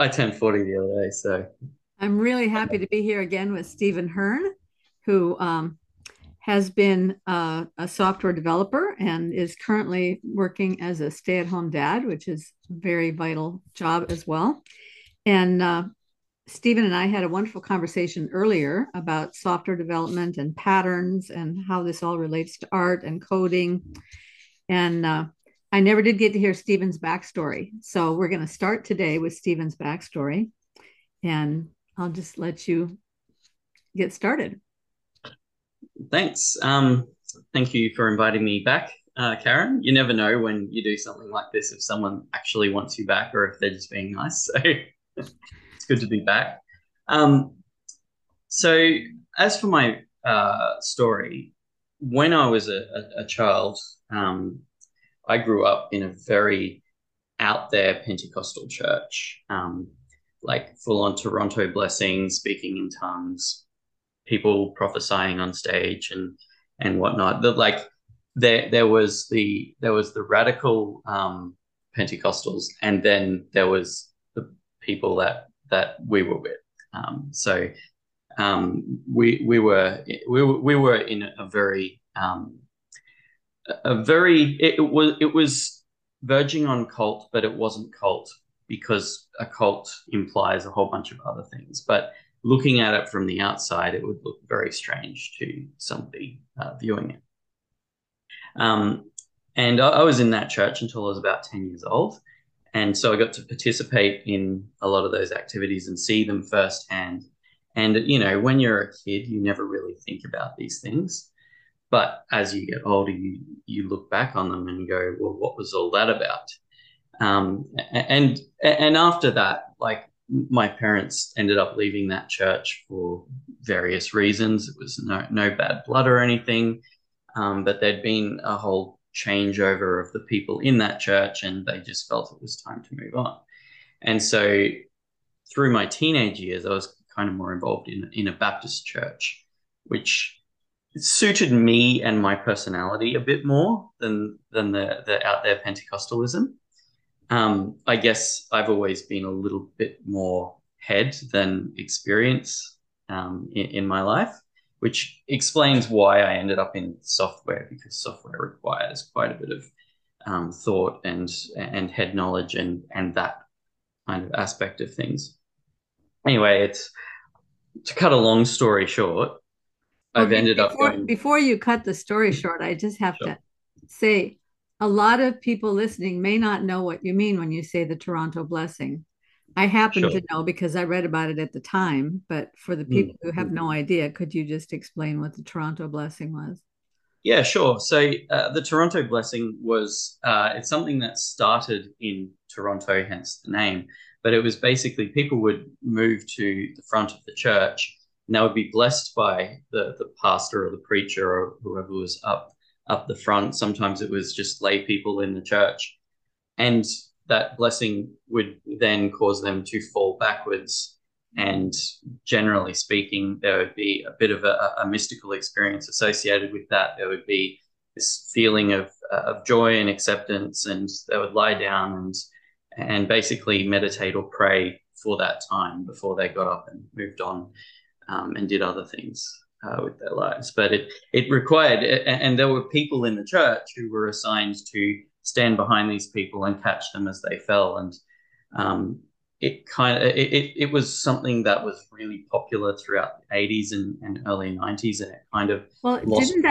I turned 40 the other day, so. I'm really happy to be here again with Stephen Hearn, who has been a software developer and is currently working as a stay-at-home dad, which is a very vital job as well. And Stephen and I had a wonderful conversation earlier about software development and patterns and how this all relates to art and coding. And I never did get to hear Stephen's backstory. So we're going to start today with Stephen's backstory. And I'll just let you get started. Thanks. Thank you for inviting me back, Karen. You never know when you do something like this if someone actually wants you back or if they're just being nice. So it's good to be back. So as for my story, when I was a child, I grew up in a very out there Pentecostal church, like full-on Toronto Blessing, speaking in tongues, people prophesying on stage and whatnot. But like there was the radical Pentecostals, and then there was the people that we were with. We were in it was verging on cult, but it wasn't cult, because a cult implies a whole bunch of other things. But looking at it from the outside, it would look very strange to somebody viewing it. And I was in that church until I was about 10 years old. And so I got to participate in a lot of those activities and see them firsthand. And, you know, when you're a kid, you never really think about these things. But as you get older, you look back on them and go, well, what was all that about? And after that, like, my parents ended up leaving that church for various reasons. It was no bad blood or anything, but there'd been a whole changeover of the people in that church, and they just felt it was time to move on. And so through my teenage years, I was kind of more involved in a Baptist church, which suited me and my personality a bit more than the out there Pentecostalism. I guess I've always been a little bit more head than experience in my life, which explains why I ended up in software, because software requires quite a bit of thought and head knowledge and that kind of aspect of things. Anyway, it's to cut a long story short, I've ended up going... Before you cut the story short, I just have to say, a lot of people listening may not know what you mean when you say the Toronto Blessing. I happen to know because I read about it at the time, but for the people who have no idea, could you just explain what the Toronto Blessing was? Yeah, sure. So the Toronto Blessing was, it's something that started in Toronto, hence the name, but it was basically people would move to the front of the church and they would be blessed by the pastor or the preacher or whoever was up the front. Sometimes it was just lay people in the church, and that blessing would then cause them to fall backwards, and generally speaking there would be a bit of a mystical experience associated with that. There would be this feeling of joy and acceptance, and they would lie down and basically meditate or pray for that time before they got up and moved on and did other things with their lives. But it required, and there were people in the church who were assigned to stand behind these people and catch them as they fell. And it was something that was really popular throughout the 80s and early 90s, and it kind of didn't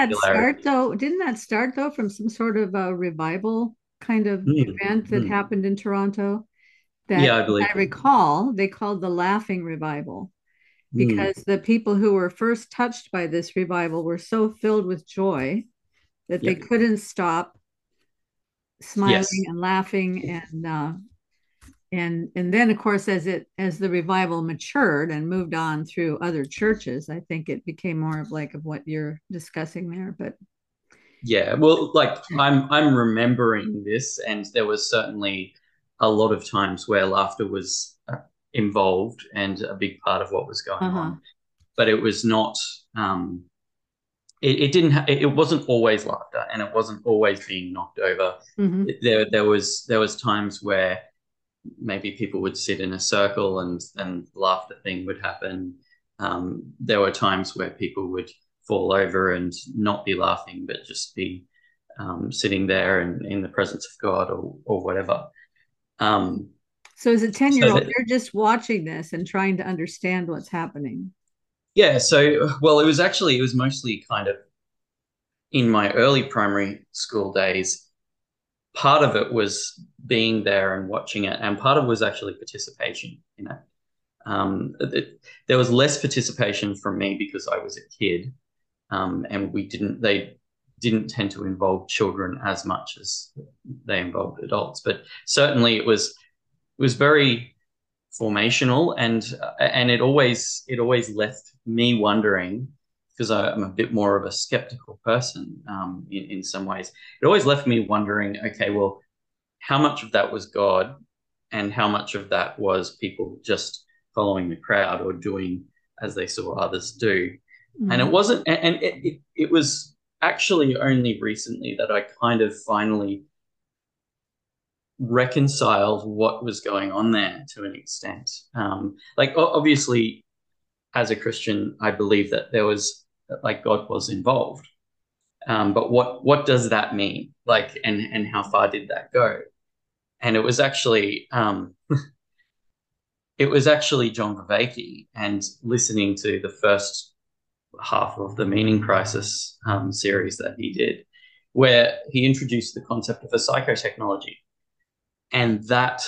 that start though from some sort of a revival kind of event that happened in Toronto that I recall they called the Laughing Revival, because the people who were first touched by this revival were so filled with joy that they couldn't stop smiling and laughing. And then, of course, as the revival matured and moved on through other churches, I think it became more of like of what you're discussing there. But yeah, well, like I'm remembering this, and there was certainly a lot of times where laughter was involved and a big part of what was going on, but it was not it wasn't always laughter, and it wasn't always being knocked over. There was times where maybe people would sit in a circle and laughter thing would happen. There were times where people would fall over and not be laughing, but just be sitting there and in the presence of God or whatever. So as a 10-year-old, you're just watching this and trying to understand what's happening. Yeah. So, well, it was mostly kind of in my early primary school days. Part of it was being there and watching it, and part of it was actually participation in it. There was less participation from me because I was a kid, and they didn't tend to involve children as much as they involved adults. But certainly it was very formational, and it always left me wondering, because I'm a bit more of a skeptical person in some ways. It always left me wondering, okay, well, how much of that was God and how much of that was people just following the crowd or doing as they saw others do? Mm-hmm. And it wasn't, and it was actually only recently that I kind of finally reconciled what was going on there to an extent. Like, obviously, as a Christian, I believe that there was, like, God was involved. But what does that mean? Like, and how far did that go? And it was actually, John Vervaeke, and listening to the first half of the Meaning Crisis series that he did, where he introduced the concept of a psychotechnology. And that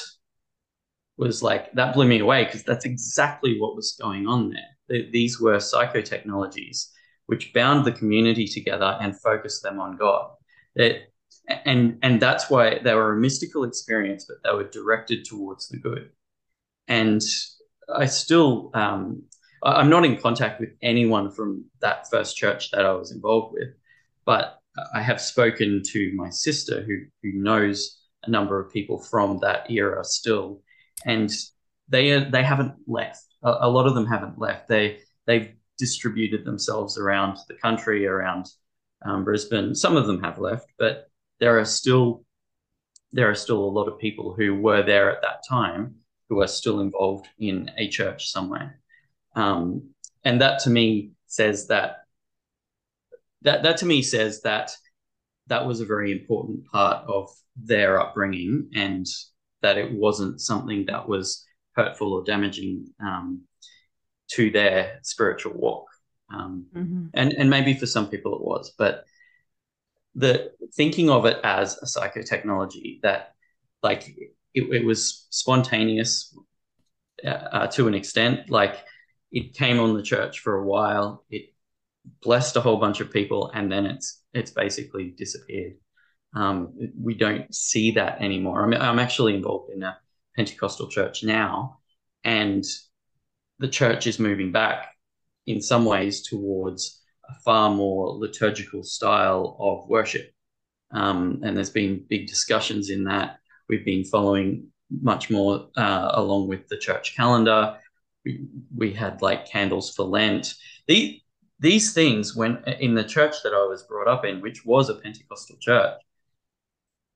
was like, that blew me away, because that's exactly what was going on there. These were psychotechnologies which bound the community together and focused them on God. And that's why they were a mystical experience, but they were directed towards the good. And I still, I'm not in contact with anyone from that first church that I was involved with, but I have spoken to my sister who knows a number of people from that era still, and they haven't left. A lot of them haven't left. They've distributed themselves around the country, around Brisbane. Some of them have left, but there are still a lot of people who were there at that time who are still involved in a church somewhere. And that to me says that was a very important part of their upbringing, and that it wasn't something that was hurtful or damaging to their spiritual walk. Mm-hmm. and maybe for some people it was, but the thinking of it as a psychotechnology, that like it was spontaneous to an extent. Like, it came on the church for a while, it blessed a whole bunch of people, and then it's basically disappeared. We don't see that anymore. I'm actually involved in a Pentecostal church now, and the church is moving back in some ways towards a far more liturgical style of worship. And there's been big discussions in that. We've been following much more along with the church calendar. We had like candles for Lent. These things, when in the church that I was brought up in, which was a Pentecostal church,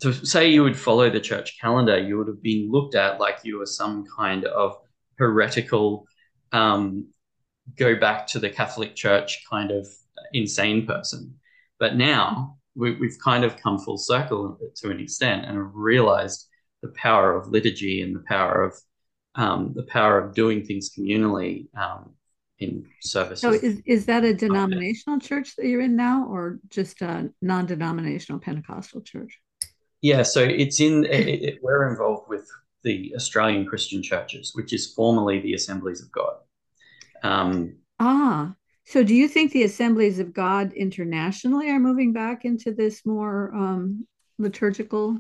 to say you would follow the church calendar, you would have been looked at like you were some kind of heretical, go back to the Catholic Church kind of insane person. But now we've kind of come full circle to an extent, and realized the power of liturgy and the power of doing things communally. In services. So is that a denominational church that you're in now, or just a non-denominational Pentecostal church? Yeah, so we're involved with the Australian Christian churches, which is formerly the Assemblies of God. So do you think the Assemblies of God internationally are moving back into this more liturgical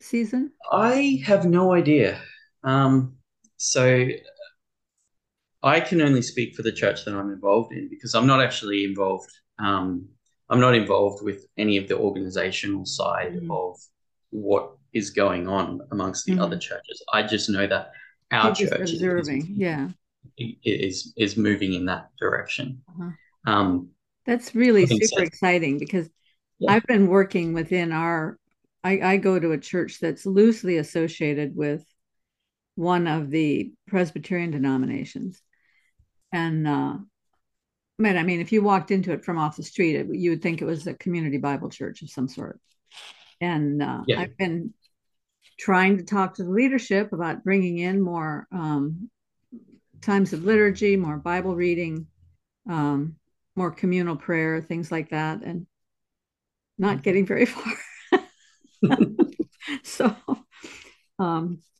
season? I have no idea. So I can only speak for the church that I'm involved in, because I'm not actually involved. I'm not involved with any of the organizational side mm-hmm. of what is going on amongst the mm-hmm. other churches. I just know that our church is moving in that direction. Uh-huh. That's really super exciting, because I've been working within I go to a church that's loosely associated with one of the Presbyterian denominations. And man, I mean, if you walked into it from off the street, you would think it was a community Bible church of some sort. And yeah. I've been trying to talk to the leadership about bringing in more times of liturgy, more Bible reading, more communal prayer, things like that, and not getting very far. So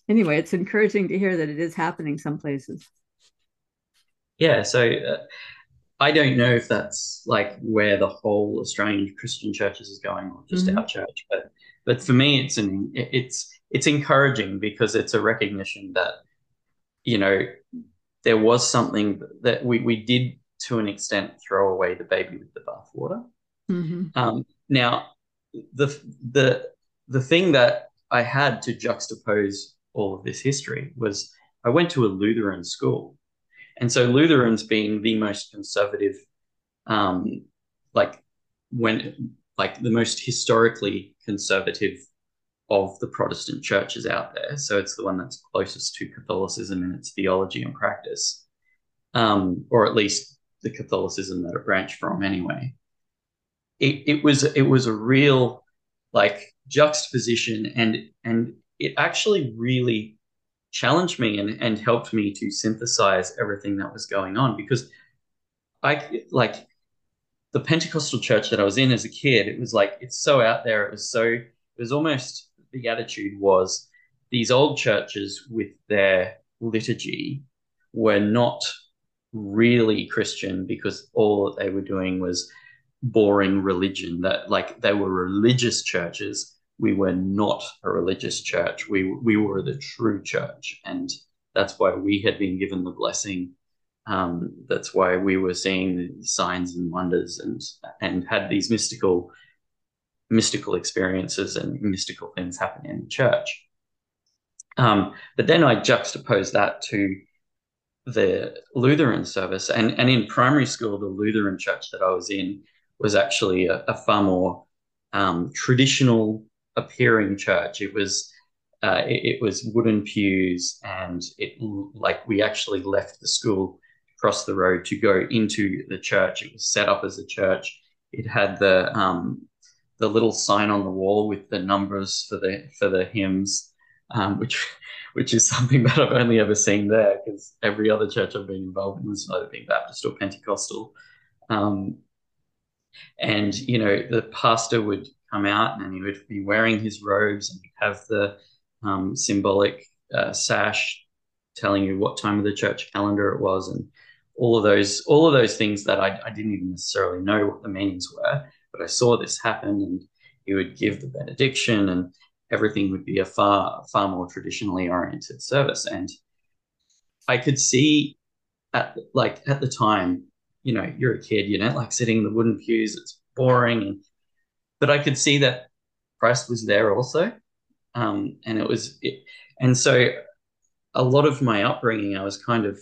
anyway, it's encouraging to hear that it is happening some places. Yeah, so I don't know if that's like where the whole Australian Christian churches is going, or just our church, but for me, it's encouraging, because it's a recognition that, you know, there was something that we did to an extent throw away the baby with the bathwater. Now, the thing that I had to juxtapose all of this history was I went to a Lutheran school. And so Lutherans, being the most conservative, the most historically conservative of the Protestant churches out there. So it's the one that's closest to Catholicism in its theology and practice, or at least the Catholicism that it branched from anyway. It was a real juxtaposition, and it actually really challenged me and helped me to synthesize everything that was going on, because the Pentecostal church that I was in as a kid, it was it's so out there. It was almost, the attitude was these old churches with their liturgy were not really Christian, because all that they were doing was boring religion, that they were religious churches. We were not a religious church. We were the true church, and that's why we had been given the blessing. That's why we were seeing the signs and wonders and had these mystical experiences and mystical things happen in the church. But then I juxtaposed that to the Lutheran service, and in primary school, the Lutheran church that I was in was actually a far more traditional appearing church. It was wooden pews, and we actually left the school across the road to go into the church. It was set up as a church. It had the little sign on the wall with the numbers for the hymns, which is something that I've only ever seen there, because every other church I've been involved in has either been Baptist or Pentecostal. And, you know, the pastor would come out and he would be wearing his robes and have the symbolic sash telling you what time of the church calendar it was, and all of those things that I didn't even necessarily know what the meanings were, but I saw this happen, and he would give the benediction, and everything would be a far more traditionally oriented service. And I could see at the time, you know, you're a kid, you don't like sitting in the wooden pews, it's boring. But I could see that Christ was there also. And so a lot of my upbringing, I was kind of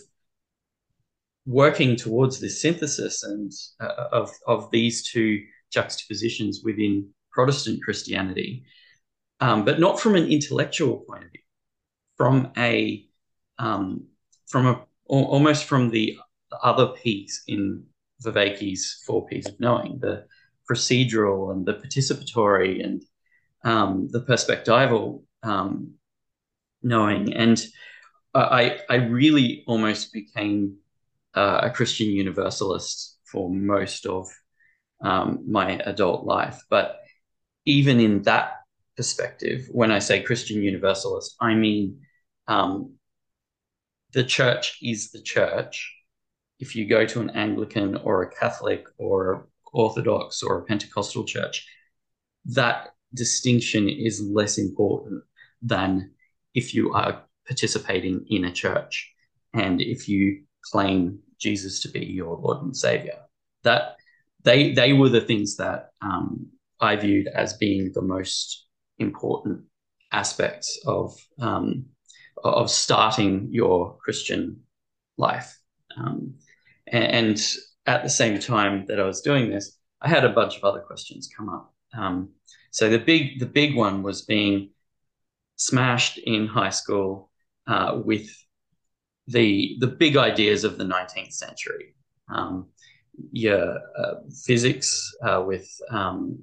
working towards this synthesis and of these two juxtapositions within Protestant Christianity, but not from an intellectual point of view, almost from the other piece in Vervaeke's 4 P's of knowing, the procedural and the participatory and the perspectival knowing. And I really almost became a Christian universalist for most of my adult life. But even in that perspective, when I say Christian universalist, I mean the church is the church. If you go to an Anglican or a Catholic or Orthodox or a Pentecostal church, that distinction is less important than if you are participating in a church and if you claim Jesus to be your Lord and Savior. That they were the things that I viewed as being the most important aspects of starting your Christian life. And at the same time that I was doing this, I had a bunch of other questions come up. So the big one was being smashed in high school with the big ideas of the 19th century. Physics with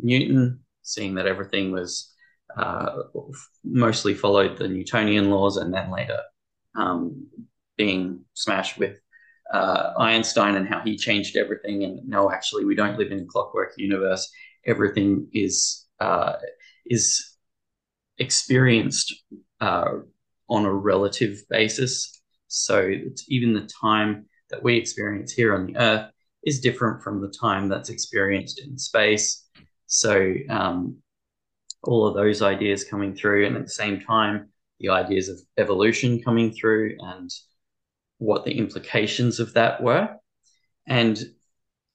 Newton, seeing that everything was mostly followed the Newtonian laws, and then later being smashed with Einstein and how he changed everything. And no, actually, we don't live in a clockwork universe. Everything is experienced on a relative basis. So it's even the time that we experience here on the Earth is different from the time that's experienced in space. So all of those ideas coming through, and at the same time, the ideas of evolution coming through and what the implications of that were. And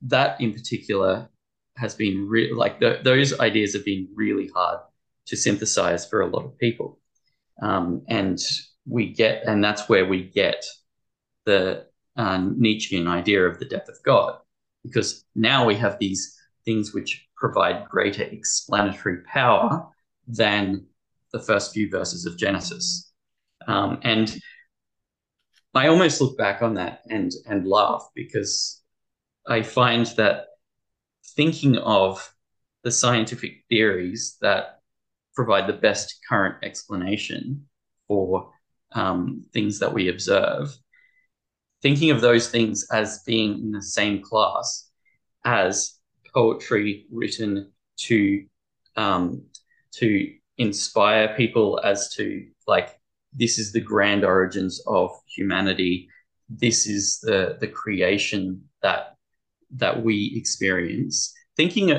that in particular has been really, like those ideas have been really hard to synthesize for a lot of people. And that's where we get the Nietzschean idea of the death of God, because now we have these things which provide greater explanatory power than the first few verses of Genesis. And I almost look back on that and laugh, because I find that thinking of the scientific theories that provide the best current explanation for things that we observe, thinking of those things as being in the same class as poetry written to inspire people as to, like, this is the grand origins of humanity. This is the creation that we experience. Thinking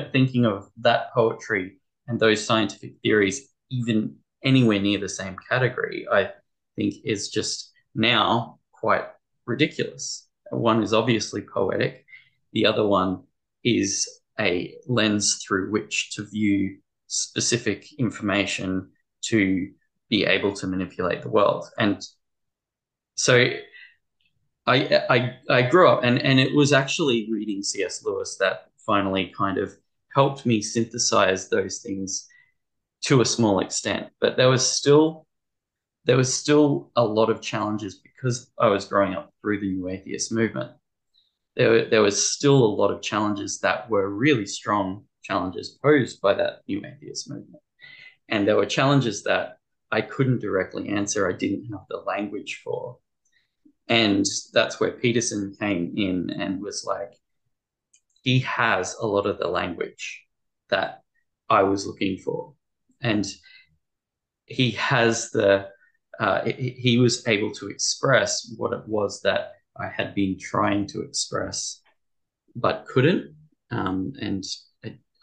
of that poetry and those scientific theories even anywhere near the same category, I think, is just now quite ridiculous. One is obviously poetic. The other one is a lens through which to view specific information to be able to manipulate the world. And so I grew up, and it was actually reading C.S. Lewis that finally kind of helped me synthesize those things to a small extent. But there was still a lot of challenges, because I was growing up through the New Atheist movement. There was still a lot of challenges that were really strong challenges posed by that New Atheist movement. And there were challenges that I couldn't directly answer. I didn't have the language for. And that's where Peterson came in and was like, he has a lot of the language that I was looking for. And he has he was able to express what it was that I had been trying to express but couldn't, and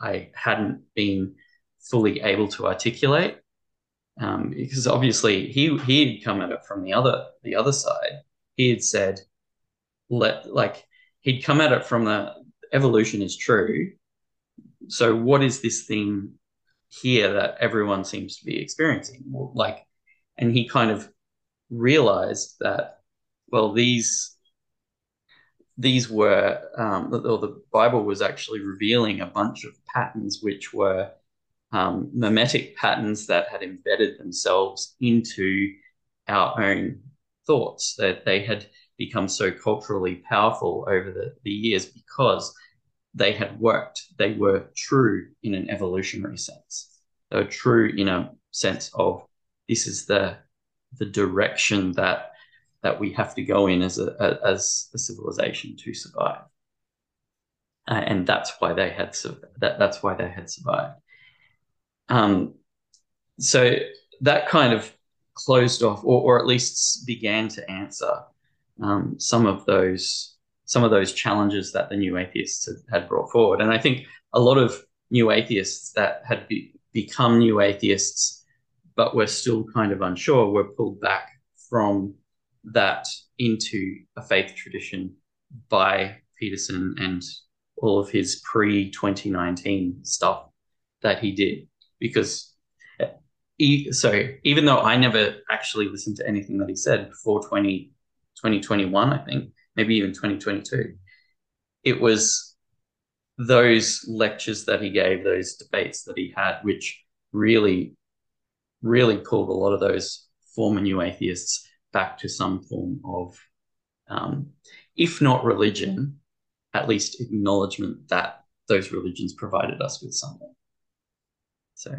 I hadn't been fully able to articulate, because obviously he had come at it from the other side. He had said, he'd come at it from the evolution is true. So what is this thing here that everyone seems to be experiencing? And he kind of realized that, well, these were, or the Bible was actually revealing a bunch of patterns which were mimetic patterns that had embedded themselves into our own thoughts, that they had become so culturally powerful over the years because they had worked. They were true in an evolutionary sense. They were true in a sense of this is the direction that we have to go in as a civilization to survive, and that's why they had survived. So that kind of closed off, or at least began to answer some of those challenges that the New Atheists had brought forward. And I think a lot of New Atheists that had become New Atheists but were still kind of unsure were pulled back from that into a faith tradition by Peterson and all of his pre-2019 stuff that he did. Because even though I never actually listened to anything that he said before 2021, I think, maybe even 2022, it was those lectures that he gave, those debates that he had, which really pulled a lot of those former New Atheists back to some form of, if not religion, at least acknowledgement that those religions provided us with something. So.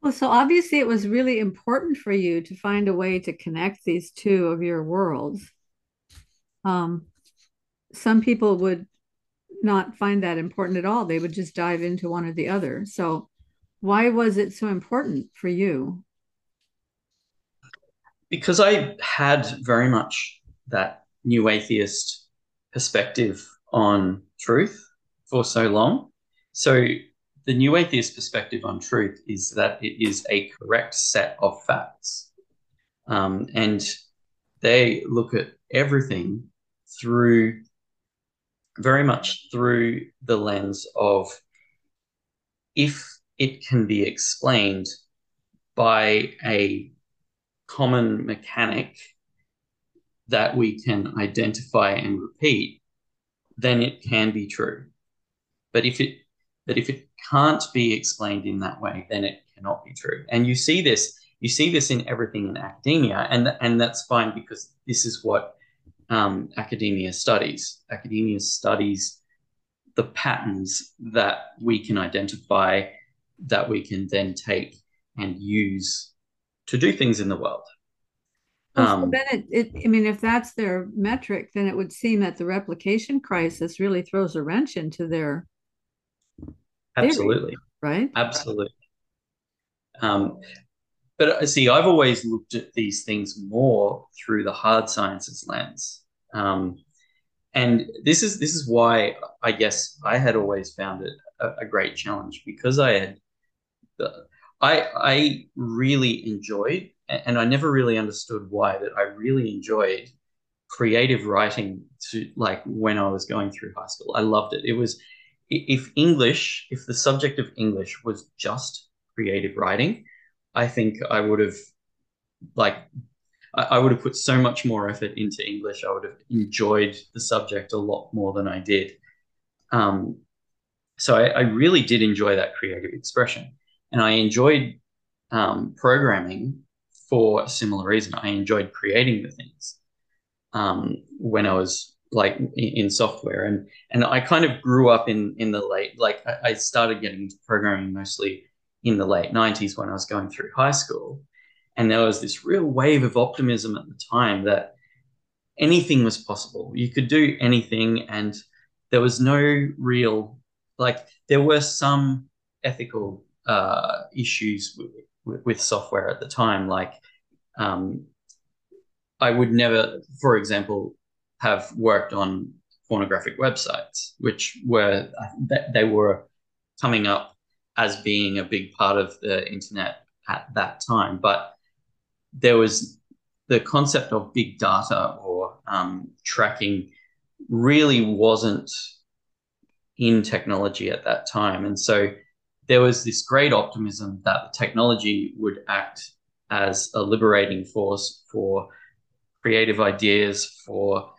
Well, so obviously it was really important for you to find a way to connect these two of your worlds. Some people would not find that important at all. They would just dive into one or the other. So why was it so important for you? Because I had very much that New Atheist perspective on truth for so long. So the New Atheist perspective on truth is that it is a correct set of facts. And they look at everything through, very much through the lens of, if it can be explained by a common mechanic that we can identify and repeat, then it can be true. But if it can't be explained in that way, then it cannot be true. And you see this in everything in academia, and that's fine, because this is what academia studies. Academia studies the patterns that we can identify, that we can then take and use to do things in the world. So then if that's their metric, then it would seem that the replication crisis really throws a wrench into their theory, absolutely, right? Absolutely. But see, I've always looked at these things more through the hard sciences lens. And this is why I guess I had always found it a great challenge, because I really enjoyed, and I never really understood why, that I really enjoyed creative writing to, like, when I was going through high school. I loved it. It was, if the subject of English was just creative writing, I think I would have put so much more effort into English. I would have enjoyed the subject a lot more than I did. So I really did enjoy that creative expression. And I enjoyed programming for a similar reason. I enjoyed creating the things when I was, like, in software. And I kind of grew up in the late, like, I started getting into programming mostly in the late 90s when I was going through high school. And there was this real wave of optimism at the time that anything was possible. You could do anything, and there was no real, like, there were some ethical issues with software at the time. Like, I would never, for example, have worked on pornographic websites, which were, they were coming up as being a big part of the internet at that time. But there was the concept of big data or tracking really wasn't in technology at that time. And so there was this great optimism that the technology would act as a liberating force for creative ideas, for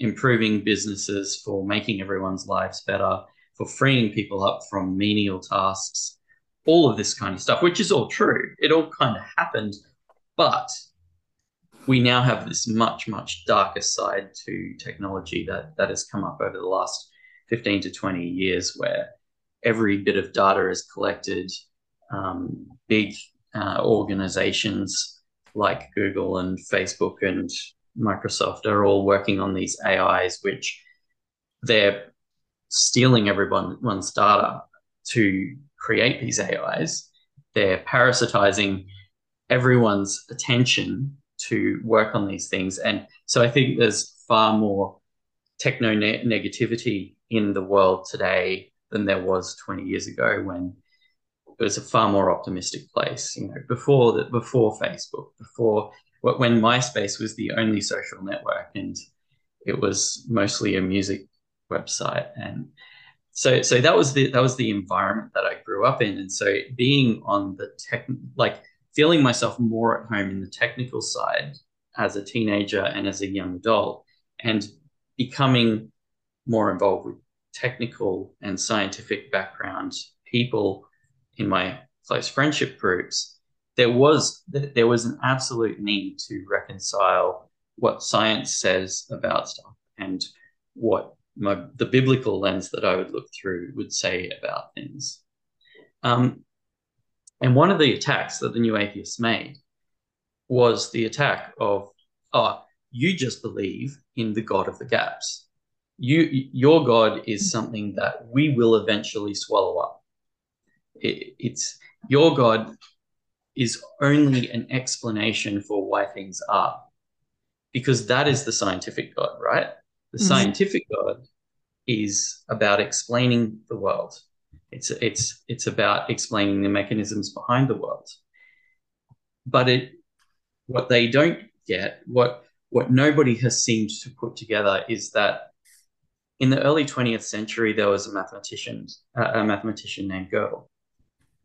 improving businesses, for making everyone's lives better, for freeing people up from menial tasks, all of this kind of stuff, which is all true. It all kind of happened. But we now have this much, much darker side to technology that has come up over the last 15 to 20 years, where every bit of data is collected. Big organizations like Google and Facebook and Microsoft are all working on these AIs, which they're stealing everyone's data to create these AIs. They're parasitizing everyone's attention to work on these things. And so I think there's far more techno-negativity in the world today than there was 20 years ago, when it was a far more optimistic place. You know, before Facebook, when MySpace was the only social network and it was mostly a music website. And so that was the environment that I grew up in. And so being on the feeling myself more at home in the technical side as a teenager and as a young adult, and becoming more involved with technical and scientific background people in my close friendship groups, there was an absolute need to reconcile what science says about stuff and what the biblical lens that I would look through would say about things. And one of the attacks that the New Atheists made was the attack of, oh, you just believe in the God of the gaps. Your God is something that we will eventually swallow up. It's your God is only an explanation for why things are, because that is the scientific God, right? The mm-hmm. scientific God is about explaining the world. It's about explaining the mechanisms behind the world. But what they don't get, what nobody has seemed to put together, is that in the early 20th century there was a mathematician named Gödel,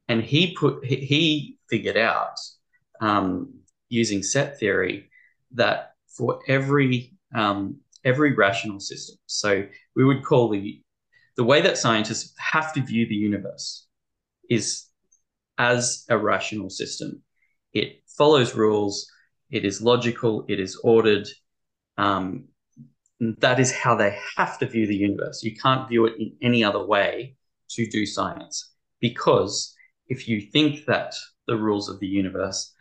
and he figured out using set theory that for every rational system, so we would call the way that scientists have to view the universe is as a rational system. It follows rules, it is logical, it is ordered. That is how they have to view the universe. You can't view it in any other way to do science, because if you think that the rules of the universe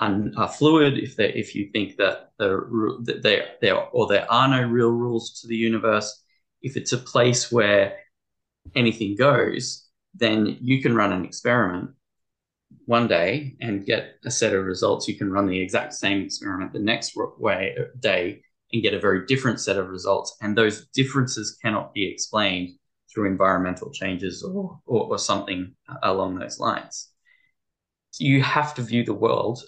are fluid, if you think that there are no real rules to the universe, if it's a place where anything goes, then you can run an experiment one day and get a set of results. You can run the exact same experiment the next day and get a very different set of results. And those differences cannot be explained through environmental changes or something along those lines. So you have to view the world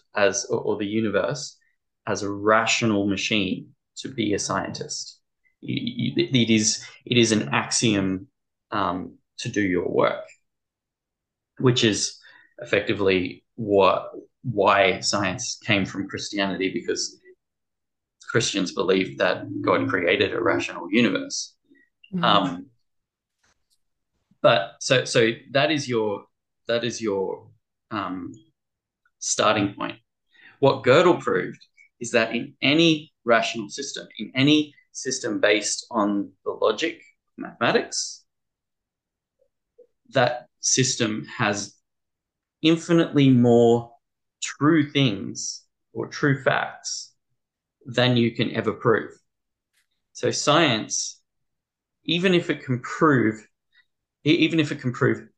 or the universe as a rational machine to be a scientist. It is an axiom to do your work, which is effectively why science came from Christianity, because Christians believed that God created a rational universe. Mm-hmm. But so that is your starting point. What Gödel proved is that in any rational system, in any system based on the logic of mathematics, that system has infinitely more true things or true facts than you can ever prove. So science, even if it can prove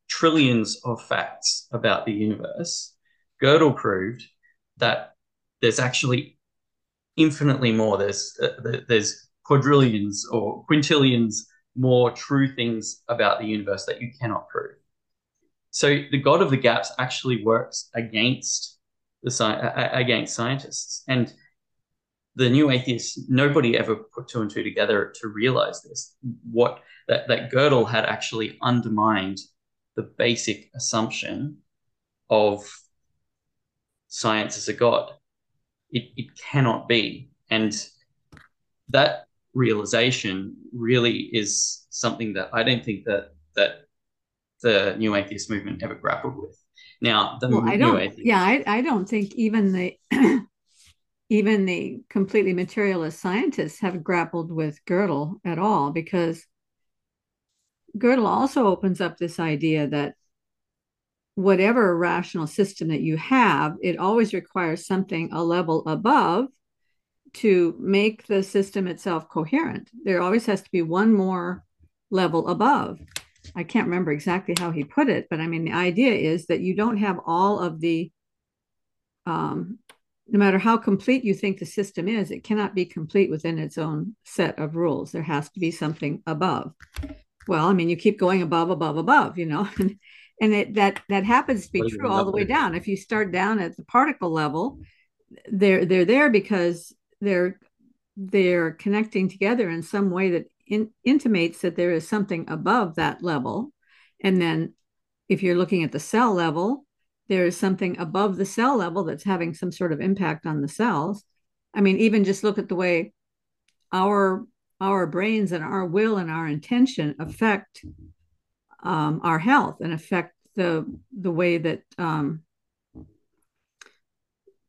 trillions of facts about the universe, Gödel proved that there's actually infinitely more. There's quadrillions or quintillions more true things about the universe that you cannot prove. So the God of the gaps actually works against scientists. And the New Atheists, nobody ever put two and two together to realize this, that Gödel had actually undermined the basic assumption of science as a God. It cannot be. And that realization really is something that I don't think that the New Atheist movement ever grappled with. Now, I don't think even the completely materialist scientists have grappled with Gödel at all, because Gödel also opens up this idea that whatever rational system that you have, it always requires something a level above to make the system itself coherent. There always has to be one more level above. I can't remember exactly how he put it, but I mean, the idea is that you don't have all of the, no matter how complete you think the system is, it cannot be complete within its own set of rules. There has to be something above. Well, I mean, you keep going above, and that happens to be true all the way down. If you start down at the particle level, they're there because they're connecting together in some way that intimates that there is something above that level. And then if you're looking at the cell level, there is something above the cell level that's having some sort of impact on the cells. I mean, even just look at the way our brains and our will and our intention affect our health and affect the way that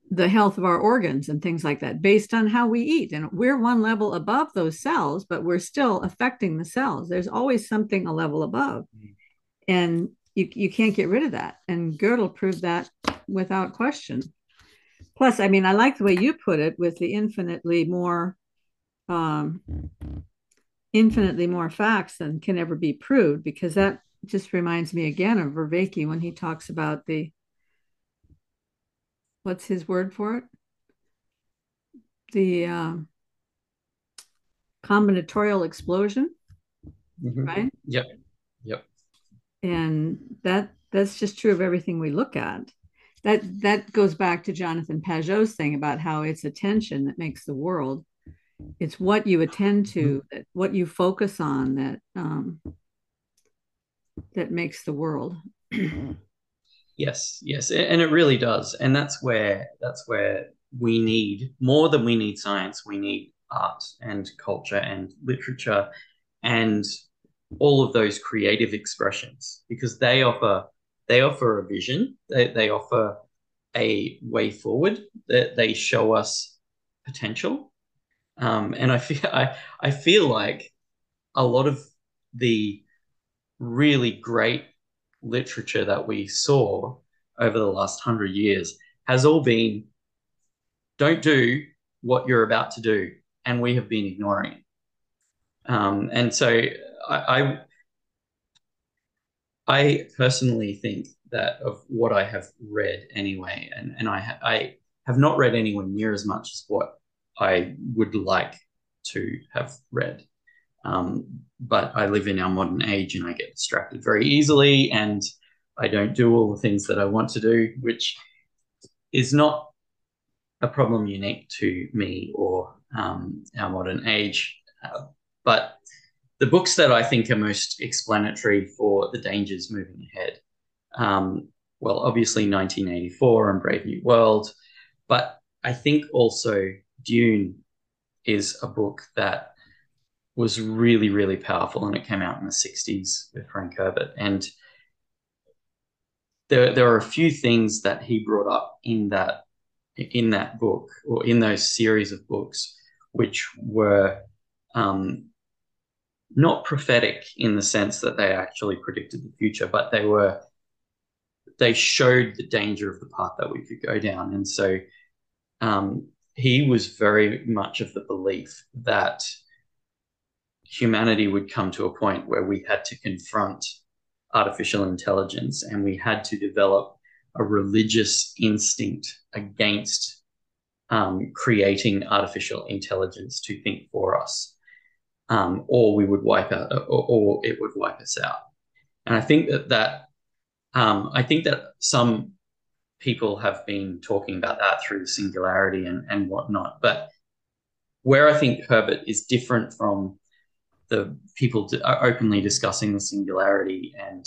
the health of our organs and things like that based on how we eat. And we're one level above those cells, but we're still affecting the cells. There's always something a level above. And you can't get rid of that. And Gödel proved that without question. Plus, I mean, I like the way you put it with the infinitely more facts than can ever be proved, because that just reminds me again of Vervaeke when he talks about the, what's his word for it? The combinatorial explosion, mm-hmm. Right? Yep. And that's just true of everything we look at. That goes back to Jonathan Pajot's thing about how it's attention that makes the world. It's what you attend to, that what you focus on, that makes the world. Yes, and it really does, and that's where we need more than we need science. We need art and culture and literature and all of those creative expressions, because they offer a vision. They offer a way forward. They show us potential. And I feel like a lot of the really great literature that we saw over the last 100 years has all been, don't do what you're about to do, and we have been ignoring it. And so I personally think that of what I have read anyway, and I have not read anywhere near as much as what I would like to have read. But I live in our modern age and I get distracted very easily, and I don't do all the things that I want to do, which is not a problem unique to me or our modern age. But the books that I think are most explanatory for the dangers moving ahead, well, obviously 1984 and Brave New World, but I think also Dune is a book that was really, really powerful, and it came out in the 60s with Frank Herbert. And there are a few things that he brought up in that book, or in those series of books, which were not prophetic in the sense that they actually predicted the future, but they showed the danger of the path that we could go down. And so he was very much of the belief that humanity would come to a point where we had to confront artificial intelligence, and we had to develop a religious instinct against creating artificial intelligence to think for us, or we would wipe out, or it would wipe us out. And I think that some people have been talking about that through the singularity and whatnot. But where I think Herbert is different from the people openly discussing the singularity and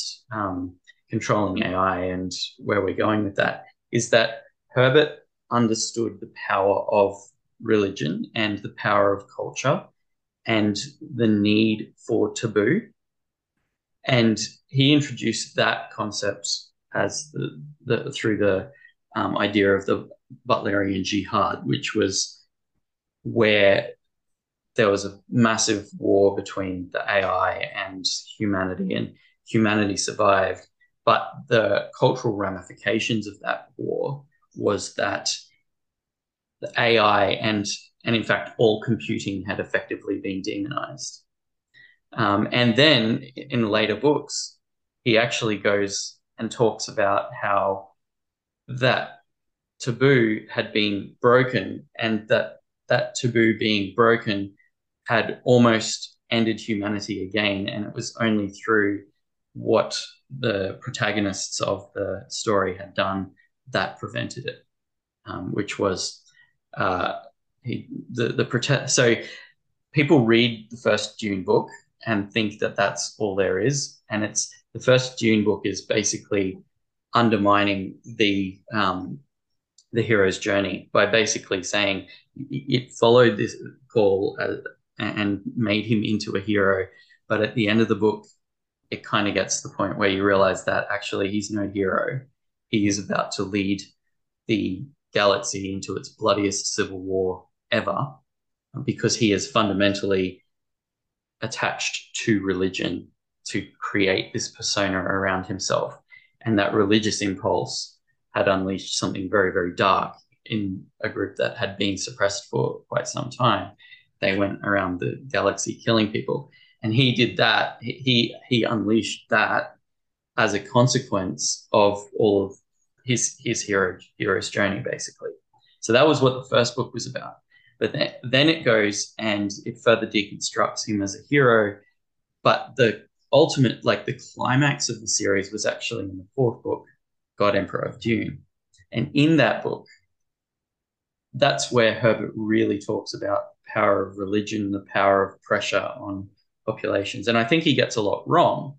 controlling AI and where we're going with that, is that Herbert understood the power of religion and the power of culture and the need for taboo. And he introduced that concept as through the idea of the Butlerian Jihad, which was where there was a massive war between the AI and humanity survived. But the cultural ramifications of that war was that the AI and in fact, all computing had effectively been demonized. And then in later books, he actually goes and talks about how that taboo had been broken, and that taboo being broken had almost ended humanity again, and it was only through what the protagonists of the story had done that prevented it, which was so people read the first Dune book and think that that's all there is, and it's the first Dune book is basically undermining the hero's journey by basically saying it followed this call and made him into a hero. But at the end of the book, it kind of gets to the point where you realize that actually he's no hero. He is about to lead the galaxy into its bloodiest civil war ever, because he is fundamentally attached to religion to create this persona around himself. And that religious impulse had unleashed something very, very dark in a group that had been suppressed for quite some time. They went around the galaxy killing people. And he did that. He unleashed that as a consequence of all of his hero's journey, basically. So that was what the first book was about. But then it goes and it further deconstructs him as a hero. But the ultimate, like the climax of the series, was actually in the fourth book, God, Emperor of Dune. And in that book, that's where Herbert really talks about power of religion, the power of pressure on populations. And I think he gets a lot wrong,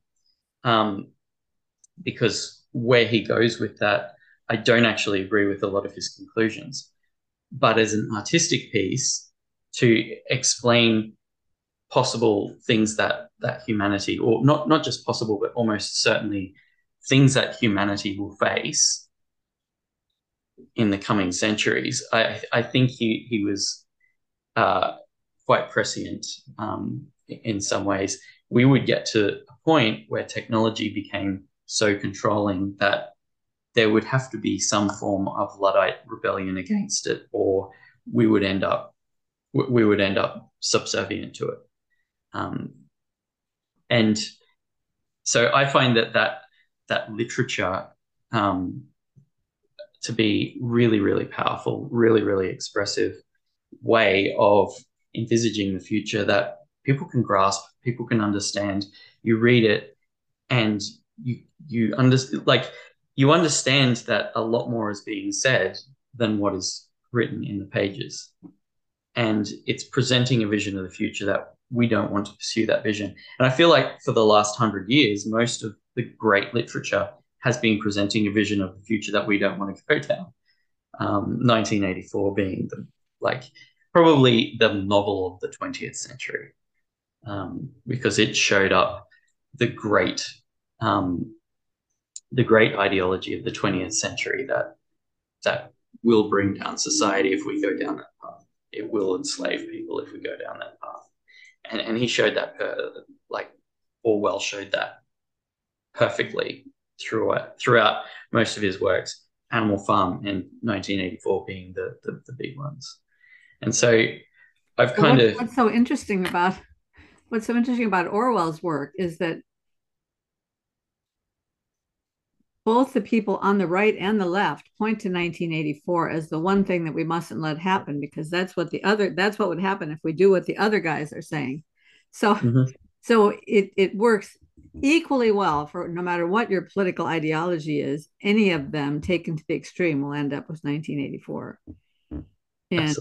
because where he goes with that, I don't actually agree with a lot of his conclusions. But as an artistic piece to explain possible things that humanity, or not just possible, but almost certainly things that humanity will face in the coming centuries, I think he was quite prescient in some ways. We would get to a point where technology became so controlling that there would have to be some form of Luddite rebellion against it, or we would end up subservient to it. And so I find that literature to be really, really powerful, really, really expressive way of envisaging the future that people can grasp, people can understand. You read it and you understand, like, you understand that a lot more is being said than what is written in the pages. And it's presenting a vision of the future that we don't want to pursue that vision. And I feel like for the last 100 years, most of the great literature has been presenting a vision of the future that we don't want to go down. 1984 being probably the novel of the 20th century, because it showed up the great ideology of the 20th century that will bring down society if we go down that path. It will enslave people if we go down that path. And he showed that, Orwell showed that perfectly throughout most of his works, Animal Farm and 1984 being the big ones. And so I've what's so interesting about Orwell's work is that both the people on the right and the left point to 1984 as the one thing that we mustn't let happen, because that's what would happen if we do what the other guys are saying. So, so it works equally well for no matter what your political ideology is. Any of them taken to the extreme will end up with 1984. And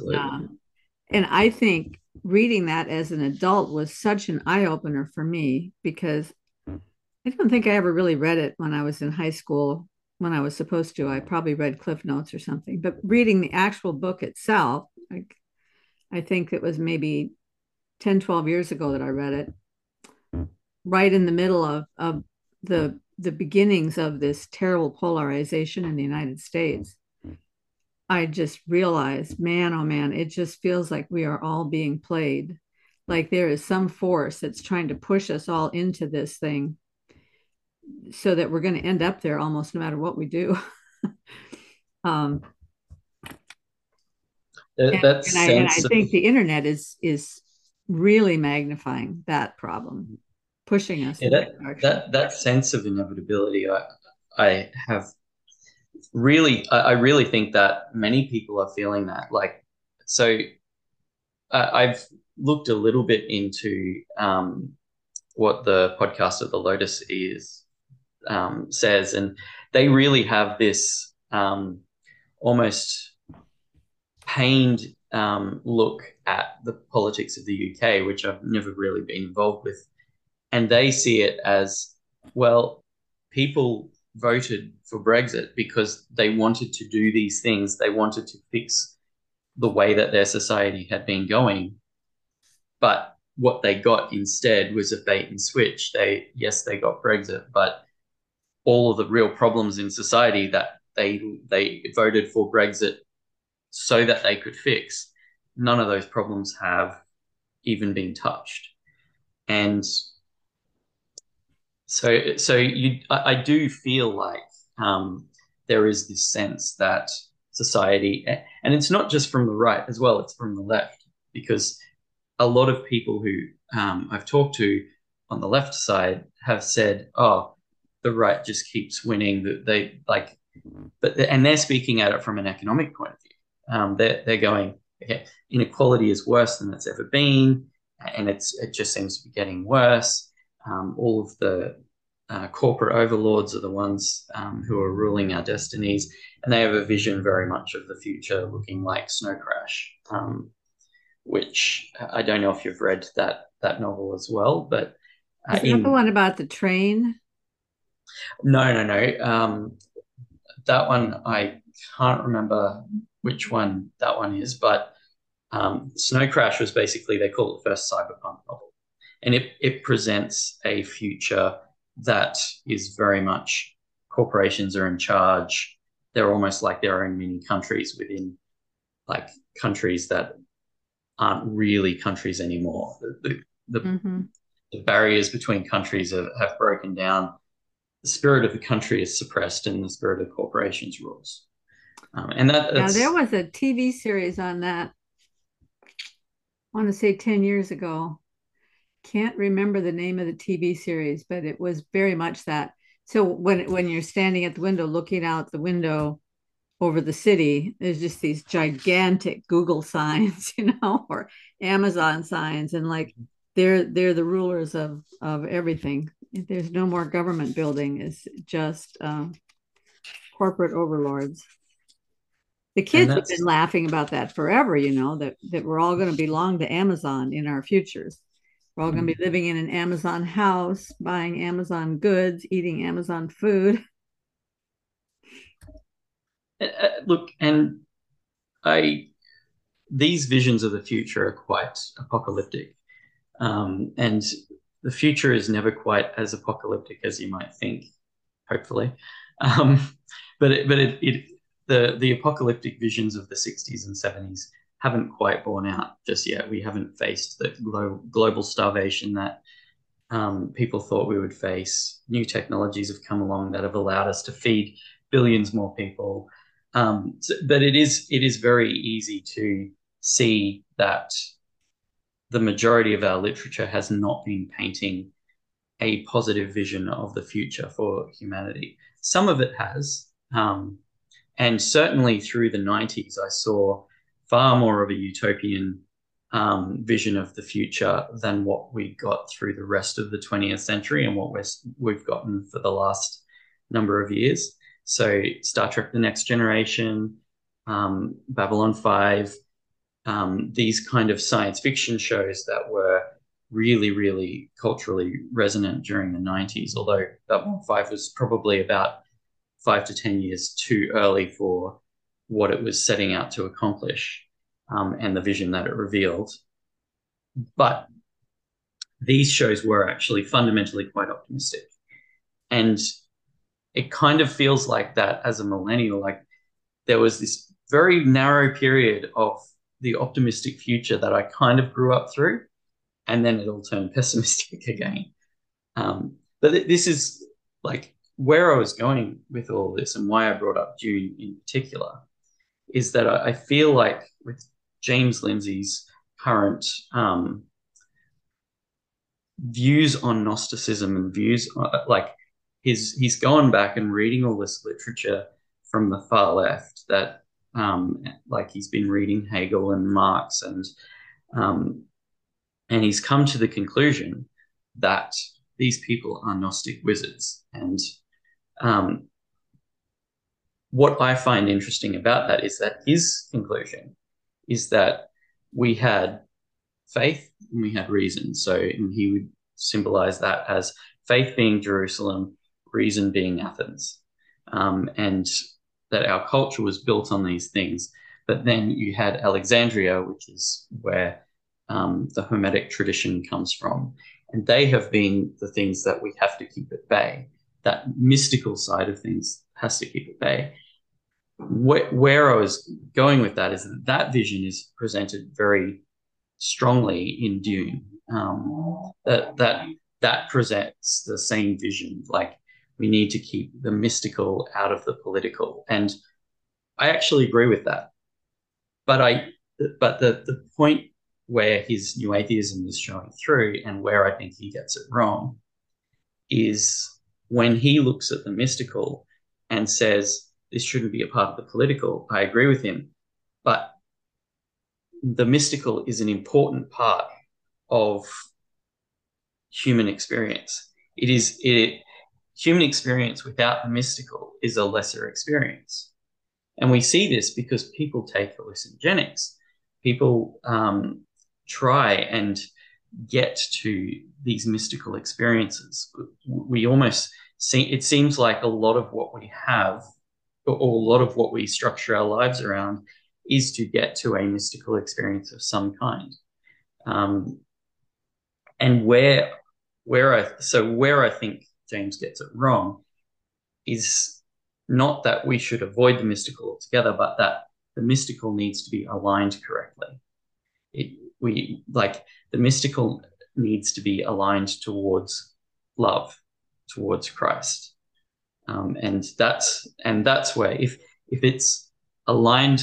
I think reading that as an adult was such an eye-opener for me, because I don't think I ever really read it when I was in high school, when I was supposed to. I probably read Cliff Notes or something, but reading the actual book itself, I think it was maybe 10, 12 years ago that I read it, right in the middle of the beginnings of this terrible polarization in the United States. I just realized, man, oh man, it just feels like we are all being played. Like there is some force that's trying to push us all into this thing, so that we're going to end up there almost no matter what we do. I think the internet is really magnifying that problem, pushing us. Yeah, that sense of inevitability, I have really, I really think that many people are feeling that. I've looked a little bit into what the podcast of the Lotus is, says, and they really have this almost pained look at the politics of the UK, which I've never really been involved with. And they see it as, well, people voted for Brexit because they wanted to do these things. They wanted to fix the way that their society had been going. But what they got instead was a bait and switch. They got Brexit, but all of the real problems in society that they voted for Brexit so that they could fix, none of those problems have even been touched. And so I do feel like there is this sense that society, and it's not just from the right as well, it's from the left, because a lot of people who I've talked to on the left side have said, oh, the right just keeps winning, that they like, but, and they're speaking at it from an economic point of view. They're going, okay, inequality is worse than it's ever been, and it just seems to be getting worse. All of the corporate overlords are the ones who are ruling our destinies, and they have a vision very much of the future looking like Snow Crash, which I don't know if you've read that novel as well, but is that the one about the train? No. That one, I can't remember which one that one is, but Snow Crash was basically, they call it the first cyberpunk novel. And it presents a future that is very much corporations are in charge. They're almost like their own mini countries within like countries that aren't really countries anymore. The barriers between countries have broken down. The spirit of the country is suppressed and the spirit of corporations rules. Now, there was a TV series on that, I want to say 10 years ago. Can't remember the name of the TV series, but it was very much that. So when you're standing at the window, looking out the window over the city, there's just these gigantic Google signs, or Amazon signs. And like, they're the rulers of everything. There's no more government building. It's just corporate overlords. The kids have been laughing about that forever, that we're all going to belong to Amazon in our futures. We're all going to be living in an Amazon house, buying Amazon goods, eating Amazon food. Look, and these visions of the future are quite apocalyptic. And the future is never quite as apocalyptic as you might think, hopefully. But the apocalyptic visions of the 60s and 70s haven't quite borne out just yet. We haven't faced the global starvation that people thought we would face. New technologies have come along that have allowed us to feed billions more people. But it is very easy to see that the majority of our literature has not been painting a positive vision of the future for humanity. Some of it has. And certainly through the 90s, I saw far more of a utopian vision of the future than what we got through the rest of the 20th century and what we've gotten for the last number of years. So Star Trek: The Next Generation, Babylon 5, these kind of science fiction shows that were really, really culturally resonant during the 90s, although Babylon 5 was probably about 5 to 10 years too early for what it was setting out to accomplish and the vision that it revealed. But these shows were actually fundamentally quite optimistic. And it kind of feels like that as a millennial, like there was this very narrow period of the optimistic future that I kind of grew up through, and then it all turned pessimistic again. But this is like where I was going with all this, and why I brought up June in particular, is that I feel like with James Lindsay's current views on Gnosticism and views on, like he's gone back and reading all this literature from the far left that like he's been reading Hegel and Marx, and he's come to the conclusion that these people are Gnostic wizards. And what I find interesting about that is that his conclusion is that we had faith and we had reason. So, and he would symbolize that as faith being Jerusalem, reason being Athens, and that our culture was built on these things. But then you had Alexandria, which is where the Hermetic tradition comes from. And they have been the things that we have to keep at bay. That mystical side of things has to keep at bay. where I was going with that is that that vision is presented very strongly in Dune. That presents the same vision, like we need to keep the mystical out of the political. And I actually agree with that. But the point where his new atheism is showing through and where I think he gets it wrong is when he looks at the mystical and says, this shouldn't be a part of the political. I agree with him, but the mystical is an important part of human experience. Human experience without the mystical is a lesser experience. And we see this because people take hallucinogenics. People try and get to these mystical experiences. We almost see, it seems like a lot of what we have, or a lot of what we structure our lives around, is to get to a mystical experience of some kind. And where I think James gets it wrong is not that we should avoid the mystical altogether, but that the mystical needs to be aligned correctly. The mystical needs to be aligned towards love, towards Christ. And that's where if it's aligned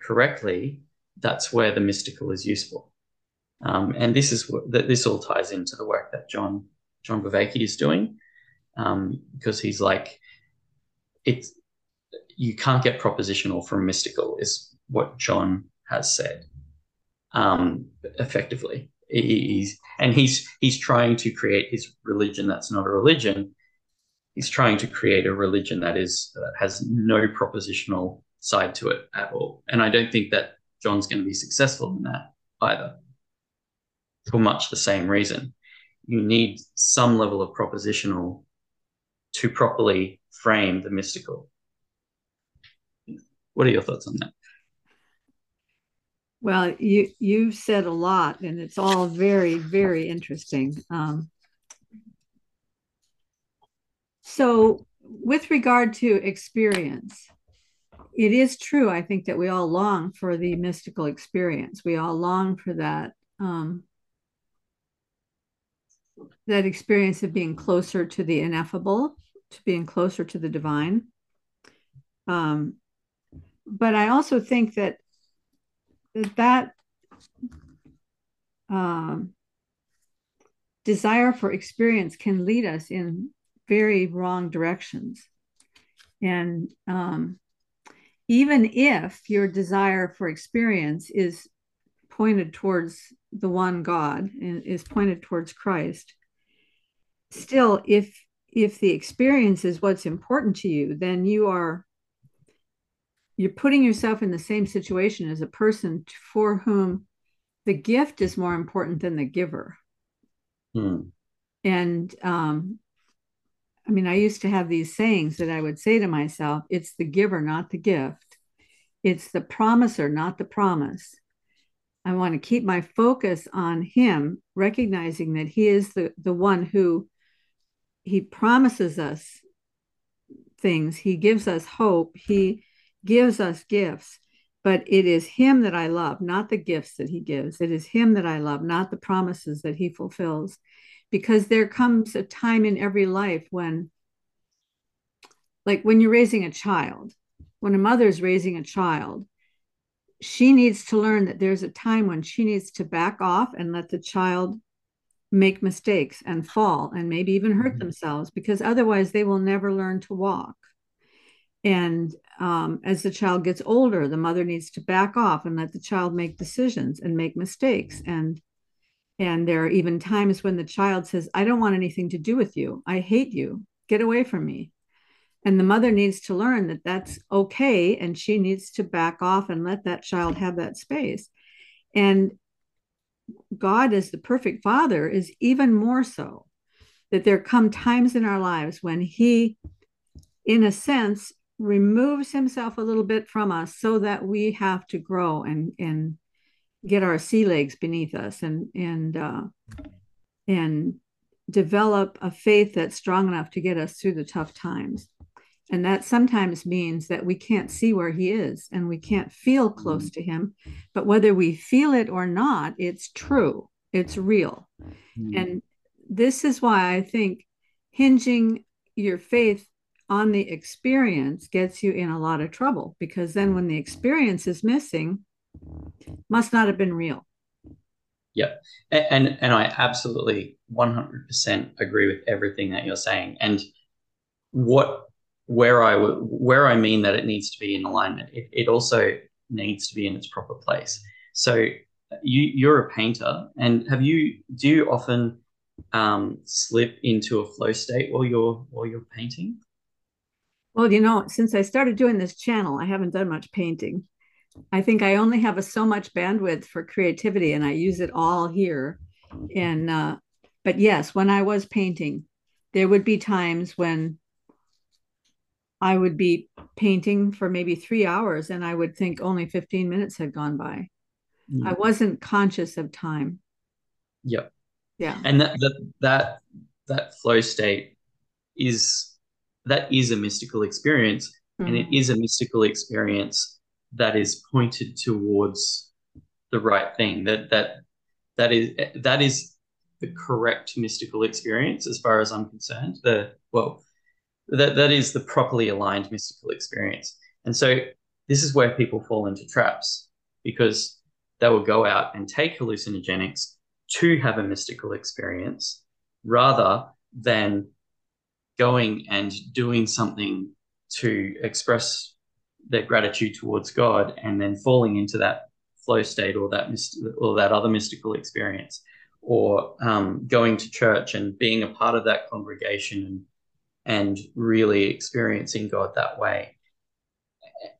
correctly, that's where the mystical is useful. And this all ties into the work that John Vervaeke is doing, because he's like, you can't get propositional from mystical is what John has said, effectively. He's trying to create his religion that's not a religion. He's trying to create a religion that has no propositional side to it at all. And I don't think that John's going to be successful in that either, for much the same reason. You need some level of propositional to properly frame the mystical. What are your thoughts on that? Well, you've said a lot, and it's all very, very interesting. So with regard to experience, it is true, I think, that we all long for the mystical experience. We all long for that, that experience of being closer to the ineffable, to being closer to the divine. But I also think that desire for experience can lead us in very wrong directions. And even if your desire for experience is pointed towards the one God and is pointed towards Christ, still, if the experience is what's important to you, then you're putting yourself in the same situation as a person for whom the gift is more important than the giver. Mm. And I mean, I used to have these sayings that I would say to myself, it's the giver, not the gift. It's the promiser, not the promise. I want to keep my focus on him, recognizing that he is the one who, he promises us things. He gives us hope. He gives us gifts, but it is him that I love, not the gifts that he gives. It is him that I love, not the promises that he fulfills. Because there comes a time in every life when, like when you're raising a child, when a mother's raising a child, she needs to learn that there's a time when she needs to back off and let the child make mistakes and fall and maybe even hurt themselves, because otherwise they will never learn to walk. And as the child gets older, the mother needs to back off and let the child make decisions and make mistakes. And there are even times when the child says, I don't want anything to do with you. I hate you. Get away from me. And the mother needs to learn that that's okay. And she needs to back off and let that child have that space. And God, as the perfect father, is even more so, that there come times in our lives when he, in a sense, removes himself a little bit from us so that we have to grow and get our sea legs beneath us and develop a faith that's strong enough to get us through the tough times. And that sometimes means that we can't see where he is and we can't feel close to him. But whether we feel it or not, it's true. It's real. And this is why I think hinging your faith on the experience gets you in a lot of trouble, because then when the experience is missing, must not have been real. Yep. And I absolutely 100% agree with everything that you're saying. And where I mean that it needs to be in alignment, it also needs to be in its proper place. So you're a painter, and do you often slip into a flow state while you're painting? Well, you know, since I started doing this channel, I haven't done much painting. I think I only have so much bandwidth for creativity, and I use it all here. And but yes, when I was painting, there would be times when I would be painting for maybe 3 hours, and I would think only 15 minutes had gone by. I wasn't conscious of time. Yep. Yeah. And that flow state is a mystical experience, and it is a mystical experience that is pointed towards the right thing, that is the correct mystical experience, as far as I'm concerned. That is the properly aligned mystical experience. And so this is where people fall into traps, because they will go out and take hallucinogenics to have a mystical experience rather than going and doing something to express their gratitude towards God, and then falling into that flow state or that other mystical experience, or going to church and being a part of that congregation and really experiencing God that way.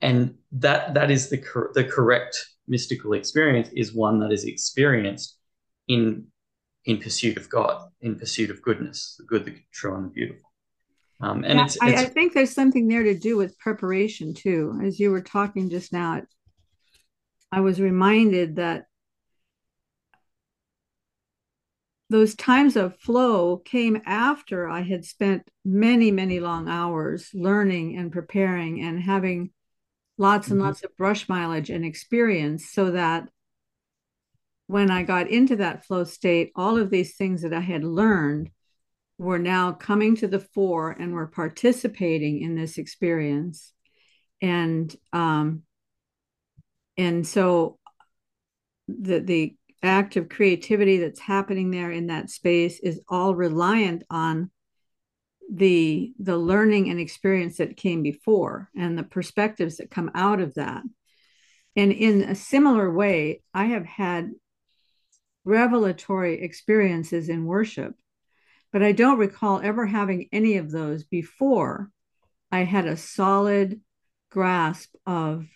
And that is the correct mystical experience, is one that is experienced in pursuit of God, in pursuit of goodness, the good, the true, and the beautiful. And yeah, I think there's something there to do with preparation too. As you were talking just now, I was reminded that those times of flow came after I had spent many, many long hours learning and preparing and having lots and lots of brush mileage and experience, so that when I got into that flow state, all of these things that I had learned were now coming to the fore, and we're participating in this experience. And so the act of creativity that's happening there in that space is all reliant on the learning and experience that came before and the perspectives that come out of that. And in a similar way, I have had revelatory experiences in worship, but I don't recall ever having any of those before I had a solid grasp of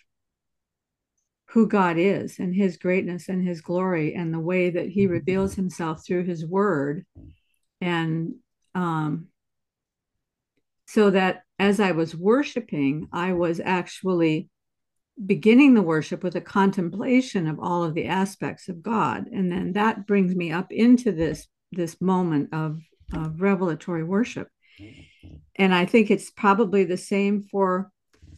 who God is and his greatness and his glory and the way that he reveals himself through his word. And so that as I was worshiping, I was actually beginning the worship with a contemplation of all of the aspects of God. And then that brings me up into this moment of revelatory worship. And I think it's probably the same for,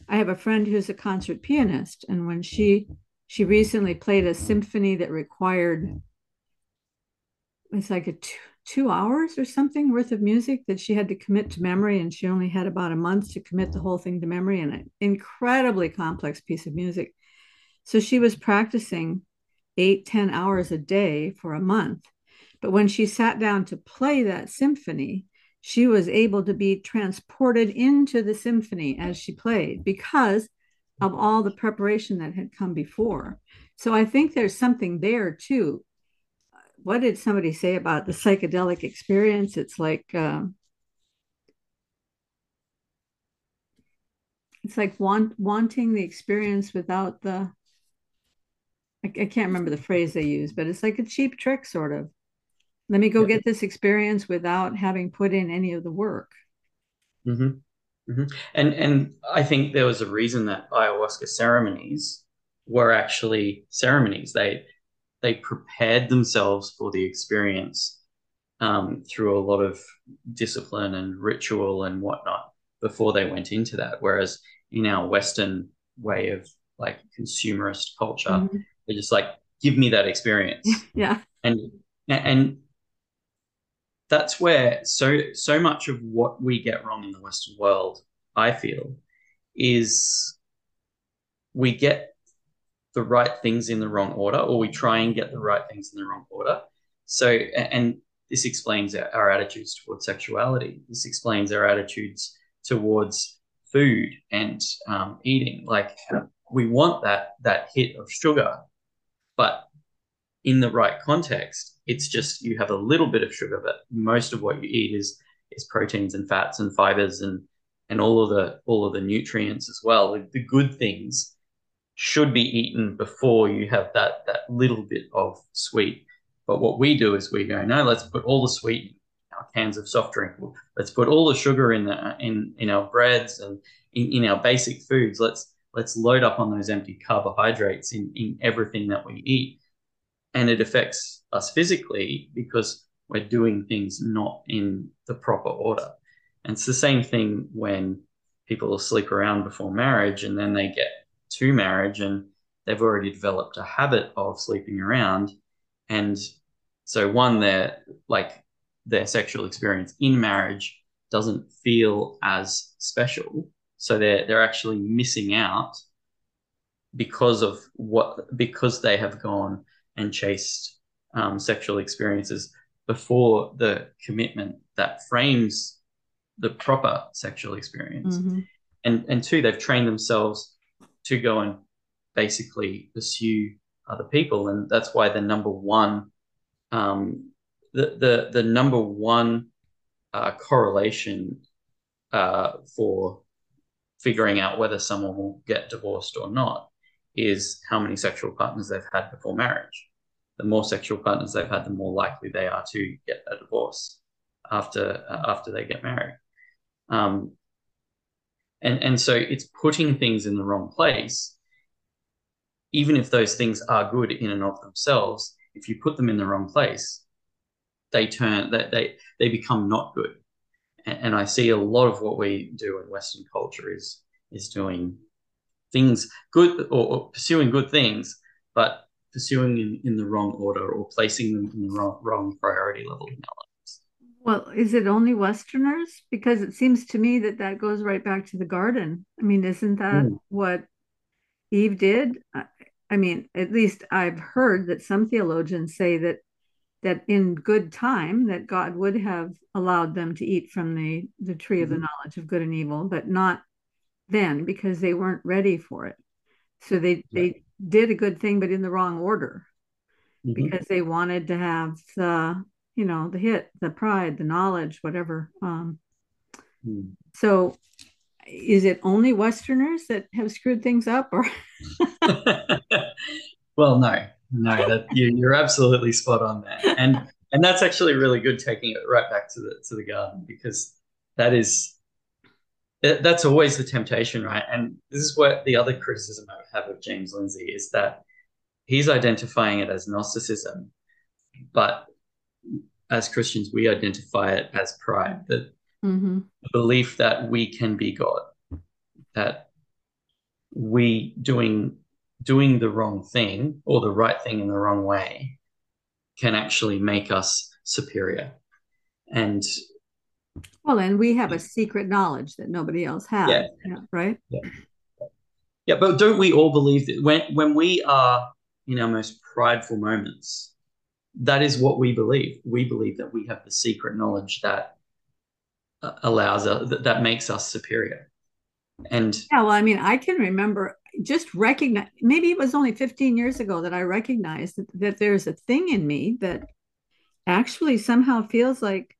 I have a friend who's a concert pianist, and when she recently played a symphony that required, it's like a two hours or something worth of music that she had to commit to memory, and she only had about a month to commit the whole thing to memory, and an incredibly complex piece of music. So she was practicing 8-10 hours a day for a month. But when she sat down to play that symphony, she was able to be transported into the symphony as she played, because of all the preparation that had come before. So I think there's something there too. What did somebody say about the psychedelic experience? It's like wanting the experience without the, I can't remember the phrase they use, but it's like a cheap trick sort of. Let me go get this experience without having put in any of the work. And I think there was a reason that ayahuasca ceremonies were actually ceremonies. They prepared themselves for the experience through a lot of discipline and ritual and whatnot before they went into that. Whereas in our Western way of like consumerist culture, mm-hmm. they're just like, give me that experience. Yeah. And that's where so much of what we get wrong in the Western world, I feel, is we get the right things in the wrong order, or we try and get the right things in the wrong order. So, and this explains our attitudes towards sexuality. This explains our attitudes towards food and eating. Like, we want that hit of sugar, but in the right context, it's just you have a little bit of sugar, but most of what you eat is proteins and fats and fibers and all of the nutrients as well. The good things should be eaten before you have that little bit of sweet. But what we do is we go, no, let's put all the sweet in our cans of soft drink. Let's put all the sugar in our breads and in our basic foods. Let's load up on those empty carbohydrates in everything that we eat. And it affects us physically because we're doing things not in the proper order. And it's the same thing when people sleep around before marriage, and then they get to marriage and they've already developed a habit of sleeping around. And so their sexual experience in marriage doesn't feel as special. So they're actually missing out because they have gone and chased sexual experiences before the commitment that frames the proper sexual experience. Mm-hmm. And two, they've trained themselves to go and basically pursue other people. And that's why the number one correlation for figuring out whether someone will get divorced or not is how many sexual partners they've had before marriage. The more sexual partners they've had, the more likely they are to get a divorce after they get married. And so it's putting things in the wrong place. Even if those things are good in and of themselves, if you put them in the wrong place, they become not good. And I see a lot of what we do in Western culture is doing things good or pursuing good things, but pursuing in the wrong order or placing them in the wrong priority level in our lives. Well, is it only Westerners? Because it seems to me that goes right back to the garden. I mean, isn't that what Eve did? I mean, at least I've heard that some theologians say that in good time that God would have allowed them to eat from the tree of the knowledge of good and evil, but not then because they weren't ready for it. So they did a good thing, but in the wrong order, because they wanted to have the hit, the pride, the knowledge, whatever. So is it only Westerners that have screwed things up, or? Well, no, you're absolutely spot on there, and that's actually really good, taking it right back to the garden, because that's always the temptation, right? And this is what the other criticism I would have of James Lindsay is that he's identifying it as Gnosticism, but as Christians we identify it as pride, that the belief that we can be God, that we doing the wrong thing or the right thing in the wrong way can actually make us superior. And we have a secret knowledge that nobody else has, right? Yeah. Yeah, but don't we all believe that when we are in our most prideful moments, that is what we believe. We believe that we have the secret knowledge that allows us, that makes us superior. And yeah, well, I mean, I can remember just recognize, maybe it was only 15 years ago that I recognized that there's a thing in me that actually somehow feels like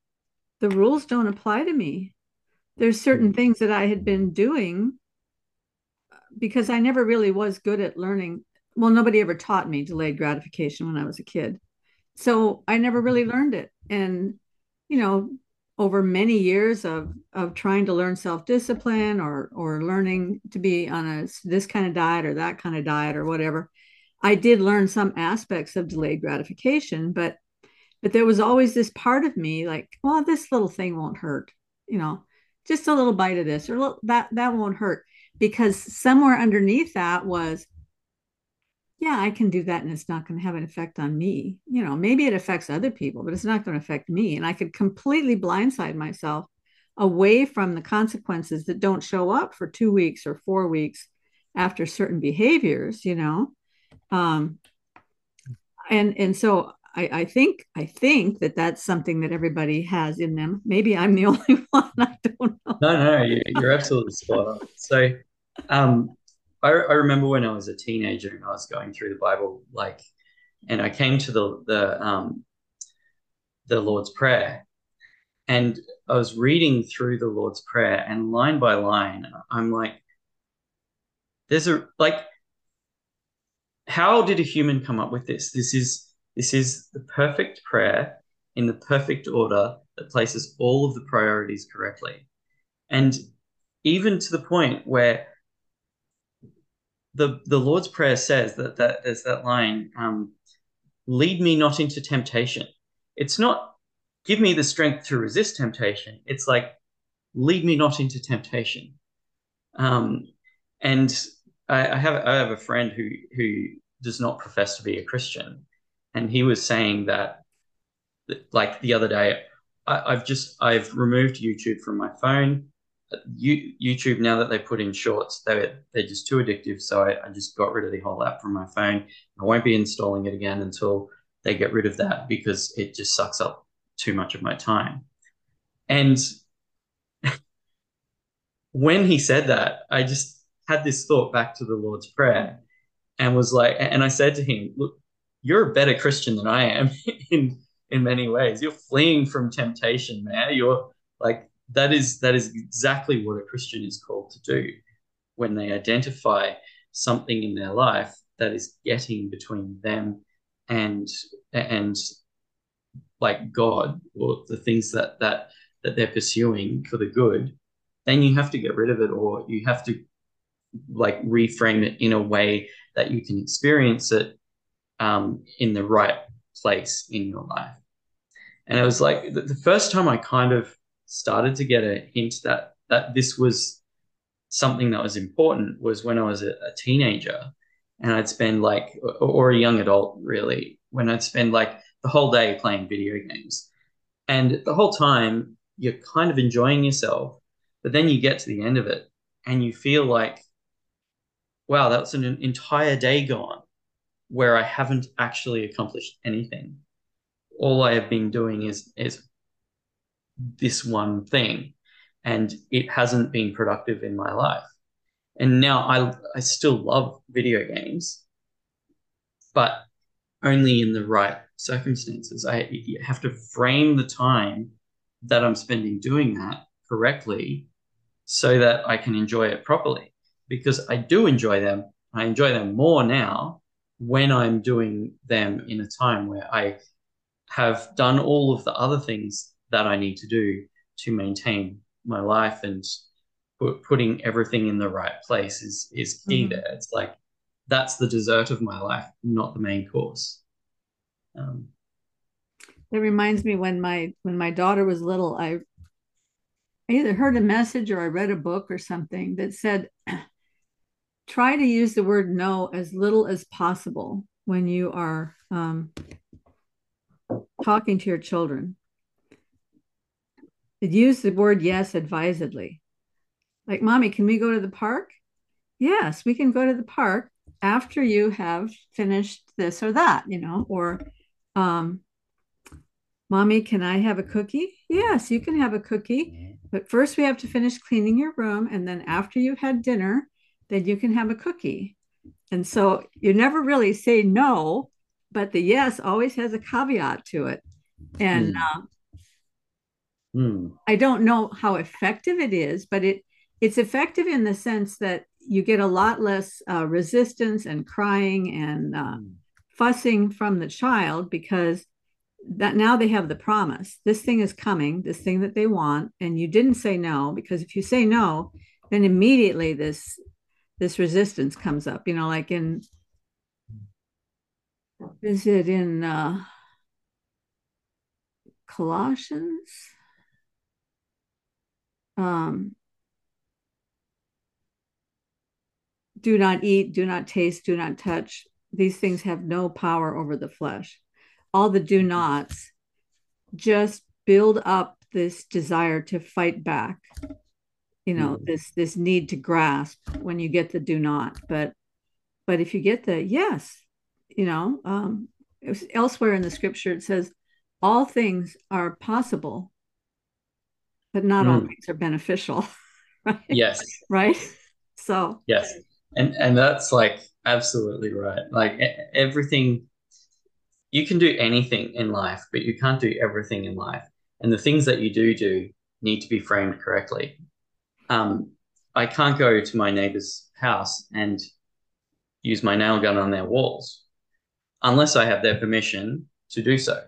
the rules don't apply to me. There's certain things that I had been doing because I never really was good at learning. Well, nobody ever taught me delayed gratification when I was a kid. So I never really learned it. And, over many years of trying to learn self-discipline or learning to be on this kind of diet or that kind of diet or whatever, I did learn some aspects of delayed gratification, but there was always this part of me like, well, this little thing won't hurt, just a little bite of this, or look, that won't hurt, because somewhere underneath that was, yeah, I can do that and it's not going to have an effect on me. You know, maybe it affects other people, but it's not going to affect me. And I could completely blindside myself away from the consequences that don't show up for 2 weeks or 4 weeks after certain behaviors, you know? And so I think that that's something that everybody has in them. Maybe I'm the only one. I don't know. No, you're absolutely spot on. So, I remember when I was a teenager and I was going through the Bible, like, and I came to the Lord's Prayer, and I was reading through the Lord's Prayer, and line by line, I'm like, how did a human come up with this? This is the perfect prayer in the perfect order that places all of the priorities correctly. And even to the point where the Lord's Prayer says that there's that line, lead me not into temptation. It's not give me the strength to resist temptation. It's like, lead me not into temptation. And I have a friend who does not profess to be a Christian, and he was saying that, like, the other day, I've removed YouTube from my phone. YouTube, now that they put in shorts, they're just too addictive, so I just got rid of the whole app from my phone. I won't be installing it again until they get rid of that, because it just sucks up too much of my time. And when he said that, I just had this thought back to the Lord's Prayer, and was like, and I said to him, look, you're a better Christian than I am in many ways. You're fleeing from temptation, man. You're like, that is exactly what a Christian is called to do when they identify something in their life that is getting between them and like God, or the things that they're pursuing for the good. Then you have to get rid of it, or you have to like reframe it in a way that you can experience it in the right place in your life. And it was like the first time I kind of started to get a hint that this was something that was important was when I was a teenager, and I'd spend like, or a young adult really, when I'd spend like the whole day playing video games. And the whole time you're kind of enjoying yourself, but then you get to the end of it and you feel like, wow, that was an entire day gone where I haven't actually accomplished anything. All I have been doing is this one thing, and it hasn't been productive in my life. And now I still love video games, but only in the right circumstances. You have to frame the time that I'm spending doing that correctly so that I can enjoy it properly, because I do enjoy them. I enjoy them more now when I'm doing them in a time where I have done all of the other things that I need to do to maintain my life, and putting everything in the right place is key there. It's like, that's the dessert of my life, not the main course. That reminds me, when my daughter was little, I either heard a message or I read a book or something that said, try to use the word no as little as possible when you are talking to your children. Use the word yes advisedly. Like, mommy, can we go to the park? Yes, we can go to the park after you have finished this or that, you know, or mommy, can I have a cookie? Yes, you can have a cookie. But first we have to finish cleaning your room. And then after you've had dinner, then you can have a cookie. And so you never really say no, but the yes always has a caveat to it. And I don't know how effective it is, but it's effective in the sense that you get a lot less resistance and crying and fussing from the child, because that now they have the promise. This thing is coming, this thing that they want, and you didn't say no, because if you say no, then immediately this resistance comes up, you know, like in Colossians? Do not eat, do not taste, do not touch. These things have no power over the flesh. All the do nots just build up this desire to fight back, you know, this need to grasp when you get the do not. But if you get the yes, you know, elsewhere in the scripture, it says all things are possible, but not all things are beneficial. Right? Yes. Right. So, yes. And that's like, absolutely right. Like everything, you can do anything in life, but you can't do everything in life. And the things that you do need to be framed correctly. I can't go to my neighbor's house and use my nail gun on their walls unless I have their permission to do so.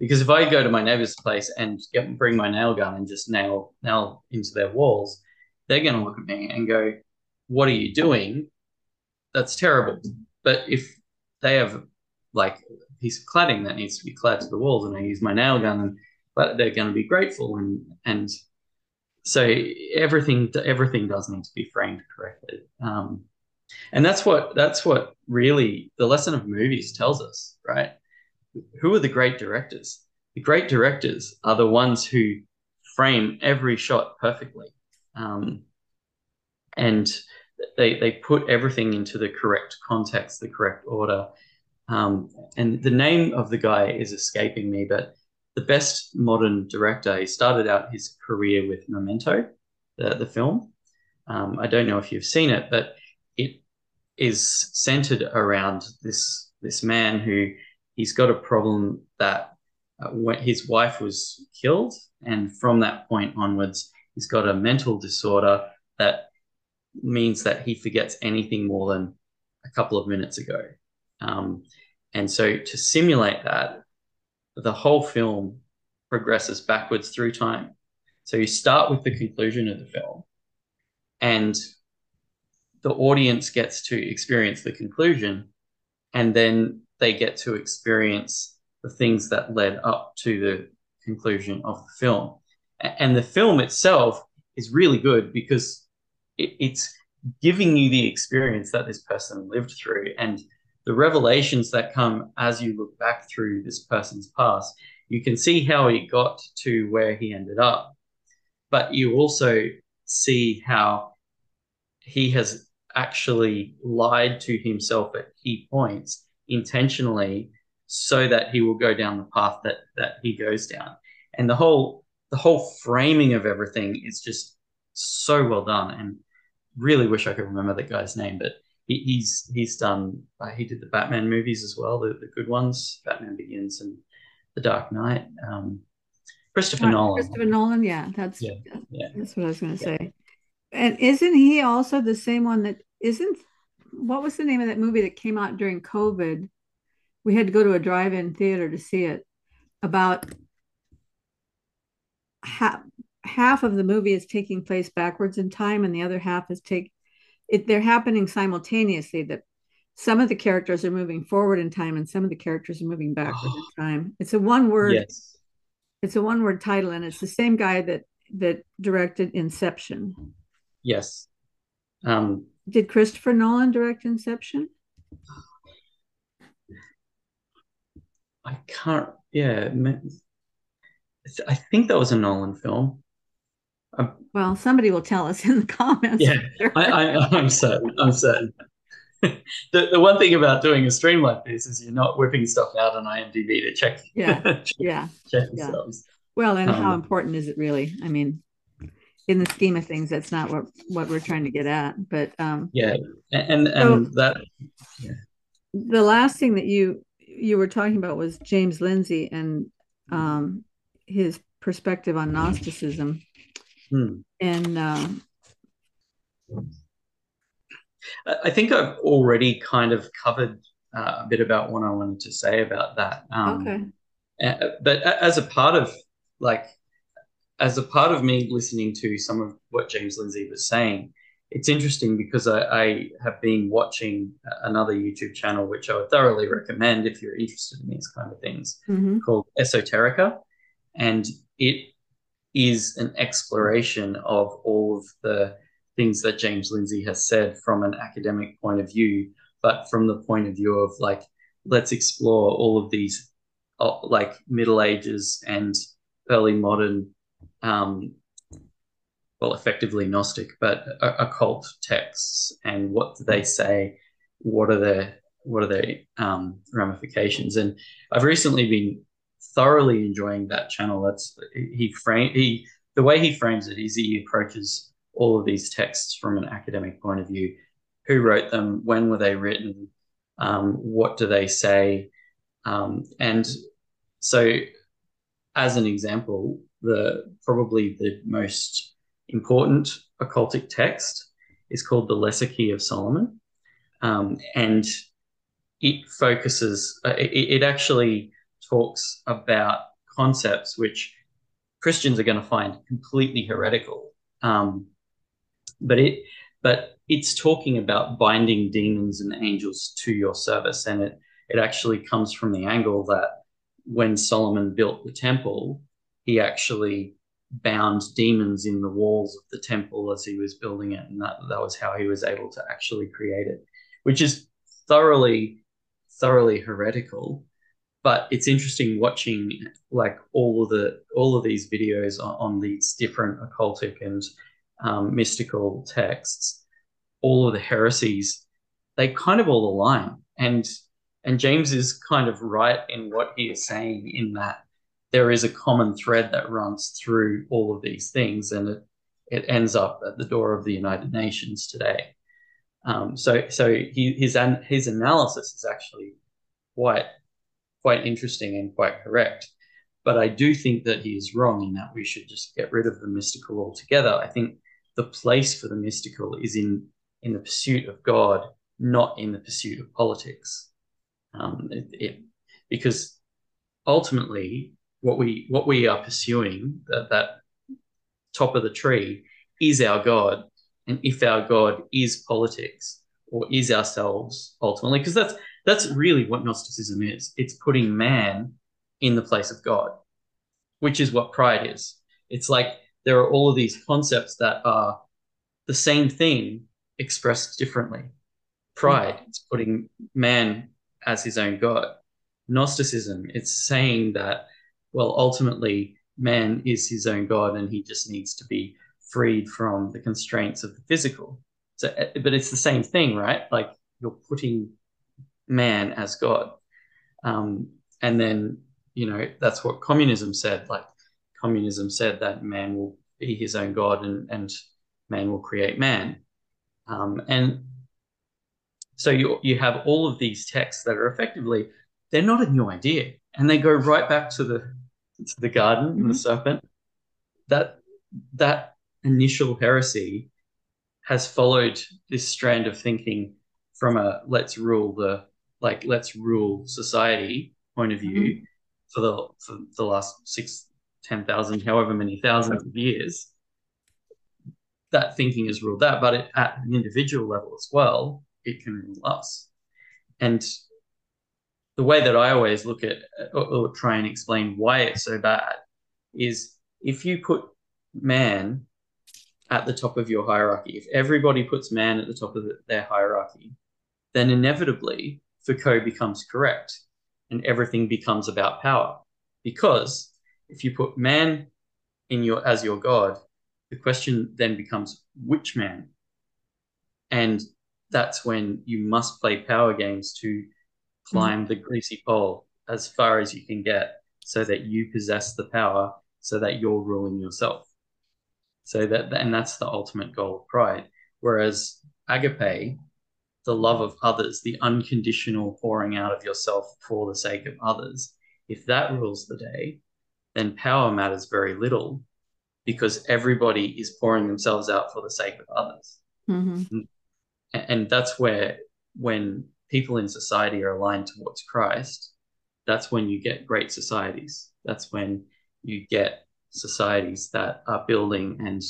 Because if I go to my neighbor's place and bring my nail gun and just nail into their walls, they're going to look at me and go, "What are you doing? That's terrible." But if they have like a piece of cladding that needs to be clad to the walls and I use my nail gun, but they're going to be grateful. And so everything does need to be framed correctly. And that's what really the lesson of movies tells us, right? Who are the great directors? The great directors are the ones who frame every shot perfectly. And they put everything into the correct context, the correct order. And the name of the guy is escaping me, but the best modern director, he started out his career with Memento, the film. I don't know if you've seen it, but it is centered around this man who he's got a problem that his wife was killed. And from that point onwards, he's got a mental disorder that means that he forgets anything more than a couple of minutes ago. And so to simulate that, the whole film progresses backwards through time. So you start with the conclusion of the film and the audience gets to experience the conclusion, and then they get to experience the things that led up to the conclusion of the film. And the film itself is really good because it's giving you the experience that this person lived through, and the revelations that come as you look back through this person's past. You can see how he got to where he ended up, but you also see how he has actually lied to himself at key points intentionally so that he will go down the path that he goes down. And the whole framing of everything is just so well done, and really wish I could remember that guy's name, but he's done. He did the Batman movies as well, the good ones, Batman Begins and The Dark Knight. Christopher Nolan. Christopher Nolan, yeah, that's what I was going to say. And isn't he also the same one that isn't? What was the name of that movie that came out during COVID? We had to go to a drive-in theater to see it. About half of the movie is taking place backwards in time, and the other half is they're happening simultaneously, that some of the characters are moving forward in time and some of the characters are moving backwards in time. It's a one-word It's a one-word title, and it's the same guy that directed Inception. Yes. Did Christopher Nolan direct Inception? I can't, I think that was a Nolan film. Well, somebody will tell us in the comments. Yeah, I'm certain. The one thing about doing a stream like this is you're not whipping stuff out on IMDb to check. Yeah, check themselves. Well, and how important is it really? I mean, in the scheme of things, that's not what we're trying to get at. But the last thing that you were talking about was James Lindsay and his perspective on Gnosticism. And I think I've already kind of covered a bit about what I wanted to say about that. But as a part of me listening to some of what James Lindsay was saying, it's interesting because I have been watching another YouTube channel, which I would thoroughly recommend if you're interested in these kind of things, called Esoterica. And it is an exploration of all of the things that James Lindsay has said from an academic point of view, but from the point of view of, like, let's explore all of these, like, Middle Ages and early modern, well, effectively Gnostic, but occult texts, and what do they say? What are their ramifications? And I've recently been thoroughly enjoying that channel. The way he frames it is he approaches all of these texts from an academic point of view. Who wrote them? When were they written? What do they say? And so, as an example, probably the most important occultic text is called the Lesser Key of Solomon, and it focuses. It actually talks about concepts which Christians are going to find completely heretical, but it's talking about binding demons and angels to your service, and it actually comes from the angle that when Solomon built the temple, he actually bound demons in the walls of the temple as he was building it, and that was how he was able to actually create it, which is thoroughly heretical. But it's interesting watching, like, all of these videos on these different occultic and mystical texts, all of the heresies, they kind of all align. And James is kind of right in what he is saying, in that there is a common thread that runs through all of these things, and it ends up at the door of the United Nations today. So his analysis is actually quite interesting and quite correct. But I do think that he is wrong in that we should just get rid of the mystical altogether. I think the place for the mystical is in the pursuit of God, not in the pursuit of politics. Because ultimately what we are pursuing, that top of the tree, is our God. And if our God is politics or is ourselves ultimately, because that's really what Gnosticism is. It's putting man in the place of God, which is what pride is. It's like there are all of these concepts that are the same thing expressed differently. Pride, it's putting man as his own God. Gnosticism, it's saying that, well, ultimately man is his own God and he just needs to be freed from the constraints of the physical. So, but it's the same thing, right? Like, you're putting man as God. And then, you know, that's what communism said. Like, communism said that man will be his own God and man will create man. And so you have all of these texts that are effectively, they're not a new idea. And they go right back to the garden and the serpent. That initial heresy has followed this strand of thinking from a let's rule society point of view for the last 10,000, however many thousands of years. That thinking has ruled that, but at an individual level as well, it can rule us. And the way that I always look at or try and explain why it's so bad is, if you put man at the top of your hierarchy, if everybody puts man at the top of their hierarchy, then inevitably Foucault becomes correct. And everything becomes about power, because if you put man as your God, the question then becomes, which man? And that's when you must play power games to climb the greasy pole as far as you can get, so that you possess the power, so that you're ruling yourself. And that's the ultimate goal of pride. Whereas Agape, the love of others, the unconditional pouring out of yourself for the sake of others, if that rules the day, then power matters very little, because everybody is pouring themselves out for the sake of others. And that's where, when people in society are aligned towards Christ, that's when you get great societies. That's when you get societies that are building and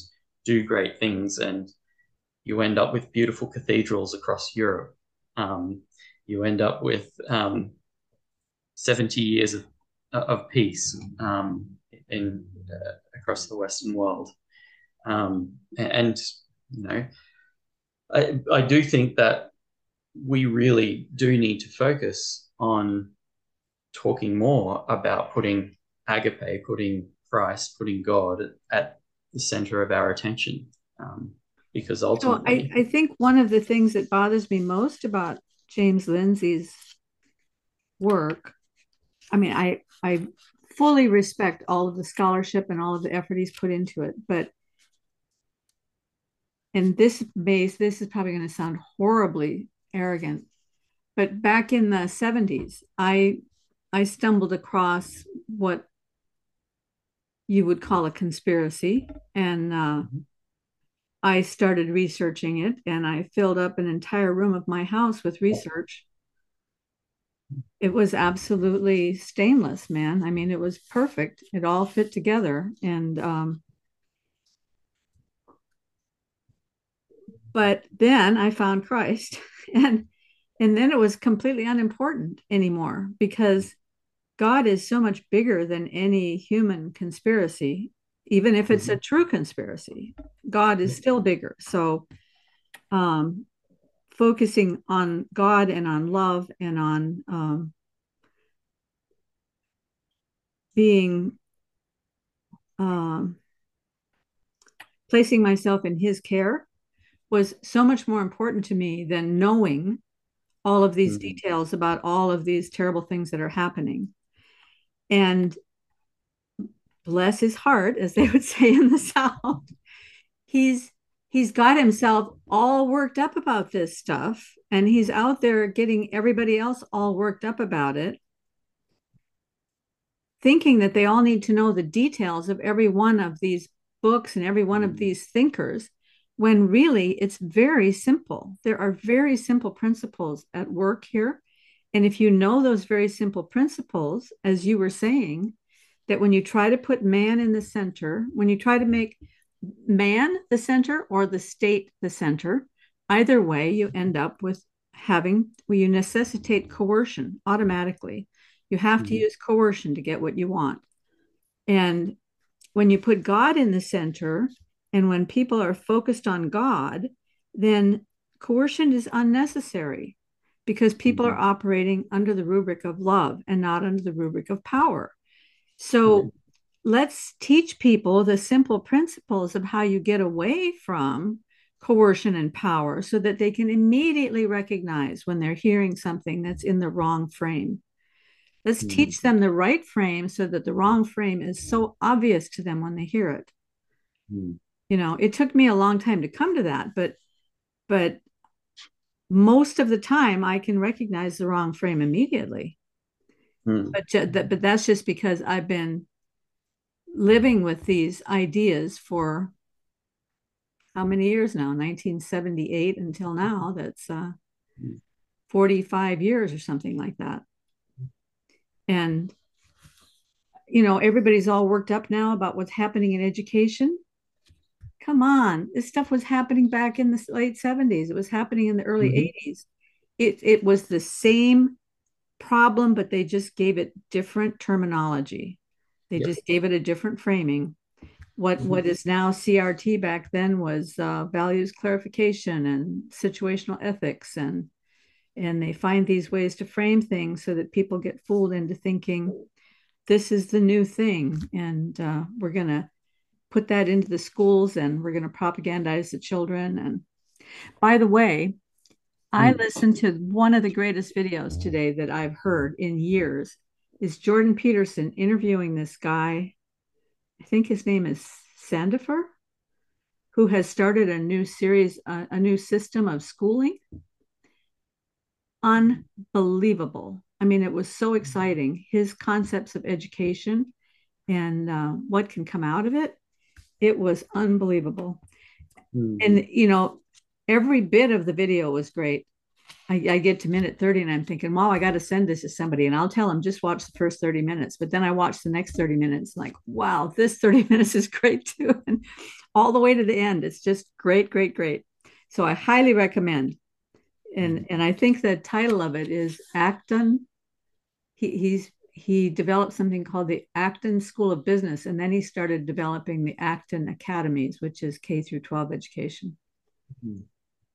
do great things, and you end up with beautiful cathedrals across Europe. You end up with 70 years of peace across across the Western world. And, you know, I do think that we really do need to focus on talking more about putting Agape, putting Christ, putting God at the center of our attention, because ultimately... So I think one of the things that bothers me most about James Lindsay's work, I mean, I fully respect all of the scholarship and all of the effort he's put into it, but in this base, this is probably going to sound horribly arrogant, but back in the 70s, I stumbled across what you would call a conspiracy, and I started researching it, and I filled up an entire room of my house with research. It was absolutely stainless, man. I mean, it was perfect. It all fit together. And but then I found Christ, and then it was completely unimportant anymore, because God is so much bigger than any human conspiracy. Even if it's a true conspiracy, God is still bigger. So focusing on God and on love and on being, placing myself in his care was so much more important to me than knowing all of these details about all of these terrible things that are happening. And bless his heart, as they would say in the South, he's got himself all worked up about this stuff, and he's out there getting everybody else all worked up about it, thinking that they all need to know the details of every one of these books and every one of these thinkers, when really it's very simple. There are very simple principles at work here, and if you know those very simple principles, as you were saying, that when you try to put man in the center, when you try to make man the center or the state the center, either way, you end up with having, well, you necessitate coercion automatically. You have to use coercion to get what you want. And when you put God in the center, and when people are focused on God, then coercion is unnecessary, because people are operating under the rubric of love and not under the rubric of power. So let's teach people the simple principles of how you get away from coercion and power, so that they can immediately recognize when they're hearing something that's in the wrong frame. Let's teach them the right frame, so that the wrong frame is so obvious to them when they hear it. You know, it took me a long time to come to that, but most of the time I can recognize the wrong frame immediately. But that's just because I've been living with these ideas for how many years now? 1978 until now. That's 45 years or something like that. And, you know, everybody's all worked up now about what's happening in education. Come on. This stuff was happening back in the late 70s. It was happening in the early 80s. It was the same problem, but they just gave it different terminology. They just gave it a different framing. What is now CRT back then was values clarification and situational ethics, and they find these ways to frame things so that people get fooled into thinking this is the new thing, and we're going to put that into the schools, and we're going to propagandize the children. And by the way, I listened to one of the greatest videos today that I've heard in years, is Jordan Peterson interviewing this guy, I think his name is Sandifer, who has started a new series, a new system of schooling. Unbelievable. I mean, it was so exciting. His concepts of education and what can come out of it. It was unbelievable. And, you know, every bit of the video was great. I get to minute 30 and I'm thinking, wow, I got to send this to somebody, and I'll tell them just watch the first 30 minutes. But then I watched the next 30 minutes, like, wow, this 30 minutes is great too. And all the way to the end, it's just great, great, great. So I highly recommend. And I think the title of it is Acton. He's he developed something called the Acton School of Business, and then he started developing the Acton Academies, which is K through 12 education. Mm-hmm.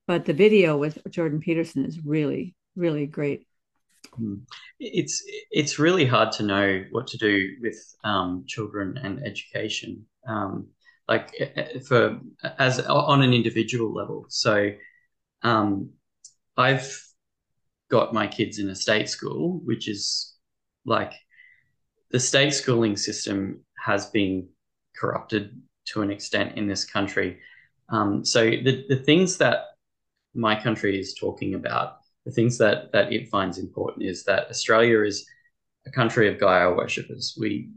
But the video with Jordan Peterson is really, really great. It's really hard to know what to do with children and education, on an individual level. So I've got my kids in a state school, which is like the state schooling system has been corrupted to an extent in this country. So the things that my country is talking about, the things that it finds important is that Australia is a country of Gaia worshippers. We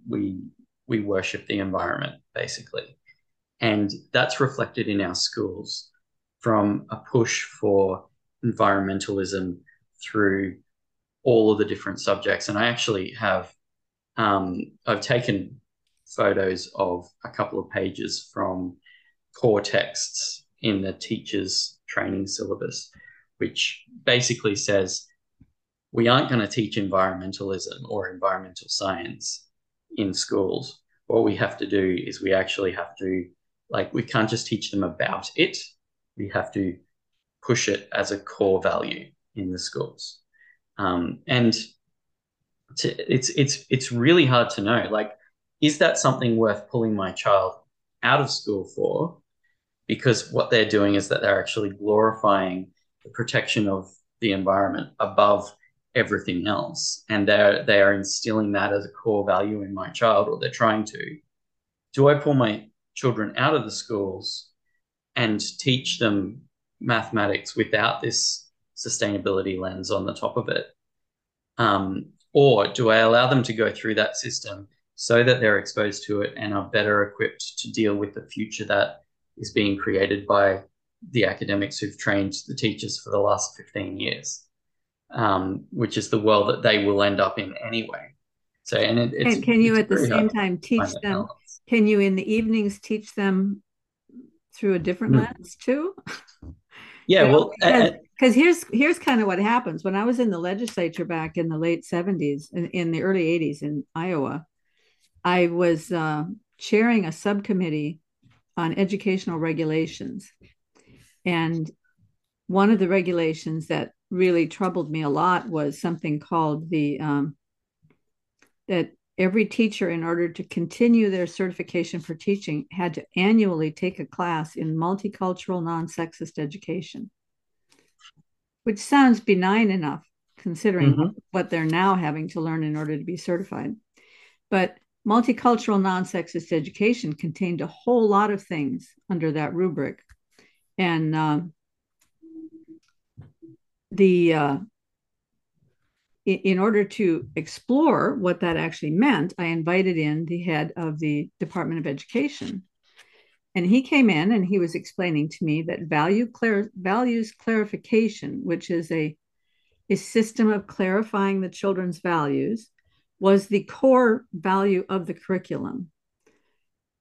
worship the environment, basically. And that's reflected in our schools, from a push for environmentalism through all of the different subjects. And I actually have, I've taken photos of a couple of pages from core texts in the teacher's training syllabus, which basically says we aren't going to teach environmentalism or environmental science in schools. What we have to do is we actually have to, we can't just teach them about it. We have to push it as a core value in the schools. It's really hard to know, is that something worth pulling my child out of school for? Because what they're doing is that they're actually glorifying the protection of the environment above everything else, and they are instilling that as a core value in my child, or they're trying to. Do I pull my children out of the schools and teach them mathematics without this sustainability lens on the top of it, or do I allow them to go through that system so that they're exposed to it and are better equipped to deal with the future that is being created by the academics who've trained the teachers for the last 15 years, which is the world that they will end up in anyway. So, can you in the evenings teach them through a different lens too? Yeah, because here's kind of what happens. When I was in the legislature back in the late 70s and in the early 80s in Iowa, I was chairing a subcommittee on educational regulations. And one of the regulations that really troubled me a lot was something called the, that every teacher, in order to continue their certification for teaching, had to annually take a class in multicultural, non-sexist education, which sounds benign enough considering what they're now having to learn in order to be certified. But multicultural, non-sexist education contained a whole lot of things under that rubric. And in order to explore what that actually meant, I invited in the head of the Department of Education. And he came in and he was explaining to me that values clarification, which is a system of clarifying the children's values, was the core value of the curriculum.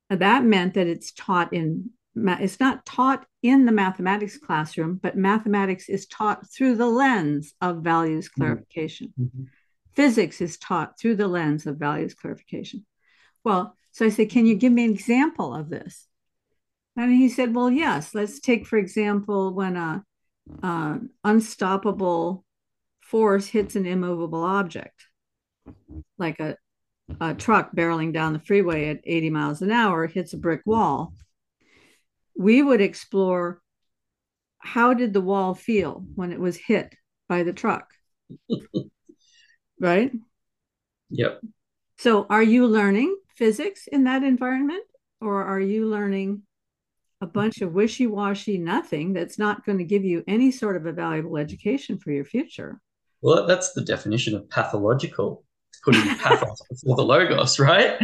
And that meant that it's not taught in the mathematics classroom, but mathematics is taught through the lens of values clarification. Mm-hmm. Physics is taught through the lens of values clarification. Well, so I said, can you give me an example of this? And he said, well, yes, let's take, for example, when an unstoppable force hits an immovable object, like a truck barreling down the freeway at 80 miles an hour hits a brick wall. We would explore, how did the wall feel when it was hit by the truck? Right? Yep. So are you learning physics in that environment? Or are you learning a bunch of wishy-washy nothing that's not going to give you any sort of a valuable education for your future? Well, that's the definition of pathological. Putting pathos before the logos, right?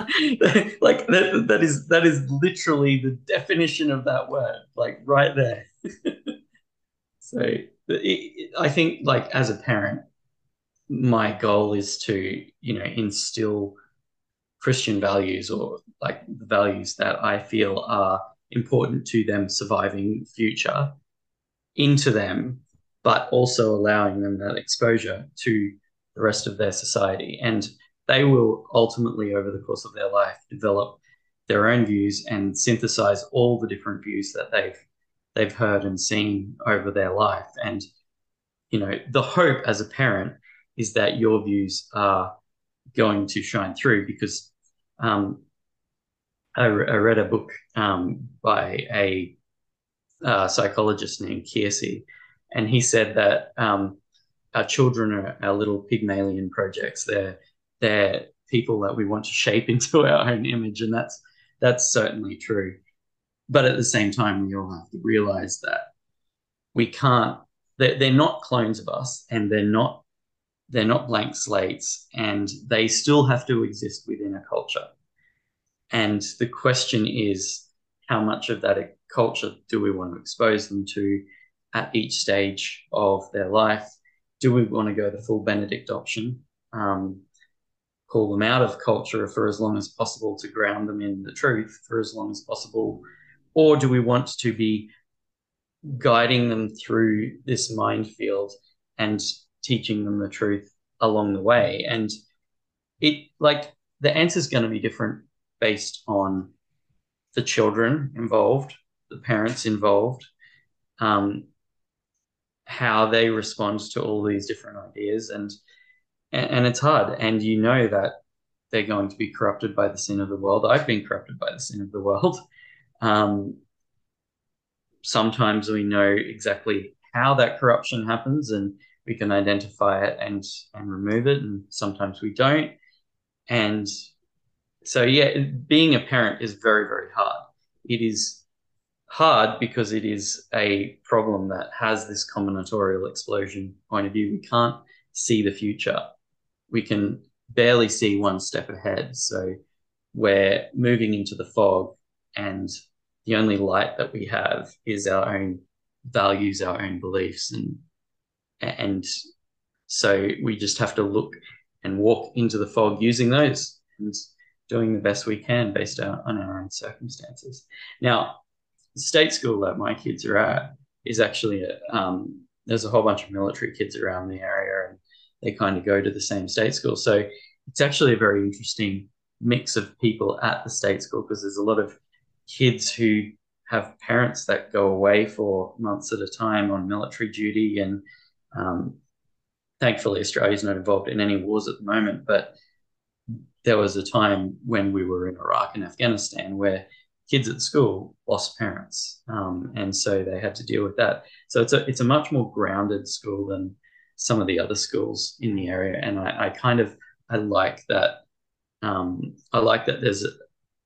That is literally the definition of that word, right there. So I think, as a parent, my goal is to, instill Christian values, or the values that I feel are important to them surviving the future, into them, but also allowing them that exposure to the rest of their society. And they will ultimately, over the course of their life, develop their own views and synthesize all the different views that they've heard and seen over their life. And, you know, the hope as a parent is that your views are going to shine through, because I read a book by a psychologist named Kiersey, and he said that our children are our little Pygmalion projects. They're people that we want to shape into our own image, and that's certainly true. But at the same time, we all have to realize that we can't. They're not clones of us, and they're not blank slates, and they still have to exist within a culture. And the question is, how much of that culture do we want to expose them to at each stage of their life? Do we want to go the full Benedict option, call them out of culture for as long as possible to ground them in the truth for as long as possible? Or do we want to be guiding them through this minefield and teaching them the truth along the way? And it, like, the answer is going to be different based on the children involved, the parents involved, how they respond to all these different ideas. And it's hard. And you know that they're going to be corrupted by the sin of the world. I've been corrupted by the sin of the world. Sometimes we know exactly how that corruption happens, and we can identify it and remove it. And sometimes we don't. And so, yeah, being a parent is very, very hard. It is hard because it is a problem that has this combinatorial explosion point of view. We can't see the future. We can barely see one step ahead. So we're moving into the fog, and the only light that we have is our own values, our own beliefs. And so we just have to look and walk into the fog using those and doing the best we can based on our own circumstances. Now, the state school that my kids are at is actually there's a whole bunch of military kids around the area, and they kind of go to the same state school. So it's actually a very interesting mix of people at the state school, because there's a lot of kids who have parents that go away for months at a time on military duty. And thankfully, Australia's not involved in any wars at the moment, but there was a time when we were in Iraq and Afghanistan where kids at school lost parents, and so they had to deal with that. So it's a much more grounded school than some of the other schools in the area, and I like that. I like that there's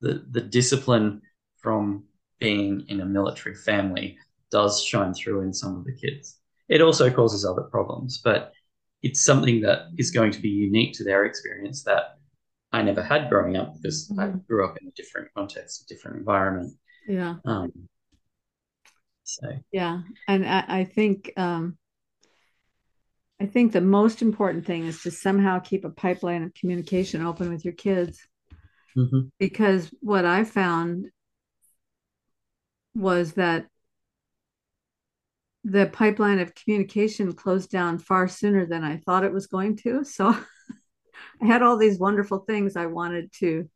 the discipline from being in a military family does shine through in some of the kids. It also causes other problems, but it's something that is going to be unique to their experience that I never had growing up, because I grew up in a different context, a different environment. Yeah. And I think the most important thing is to somehow keep a pipeline of communication open with your kids, because what I found was that the pipeline of communication closed down far sooner than I thought it was going to. So I had all these wonderful things I wanted to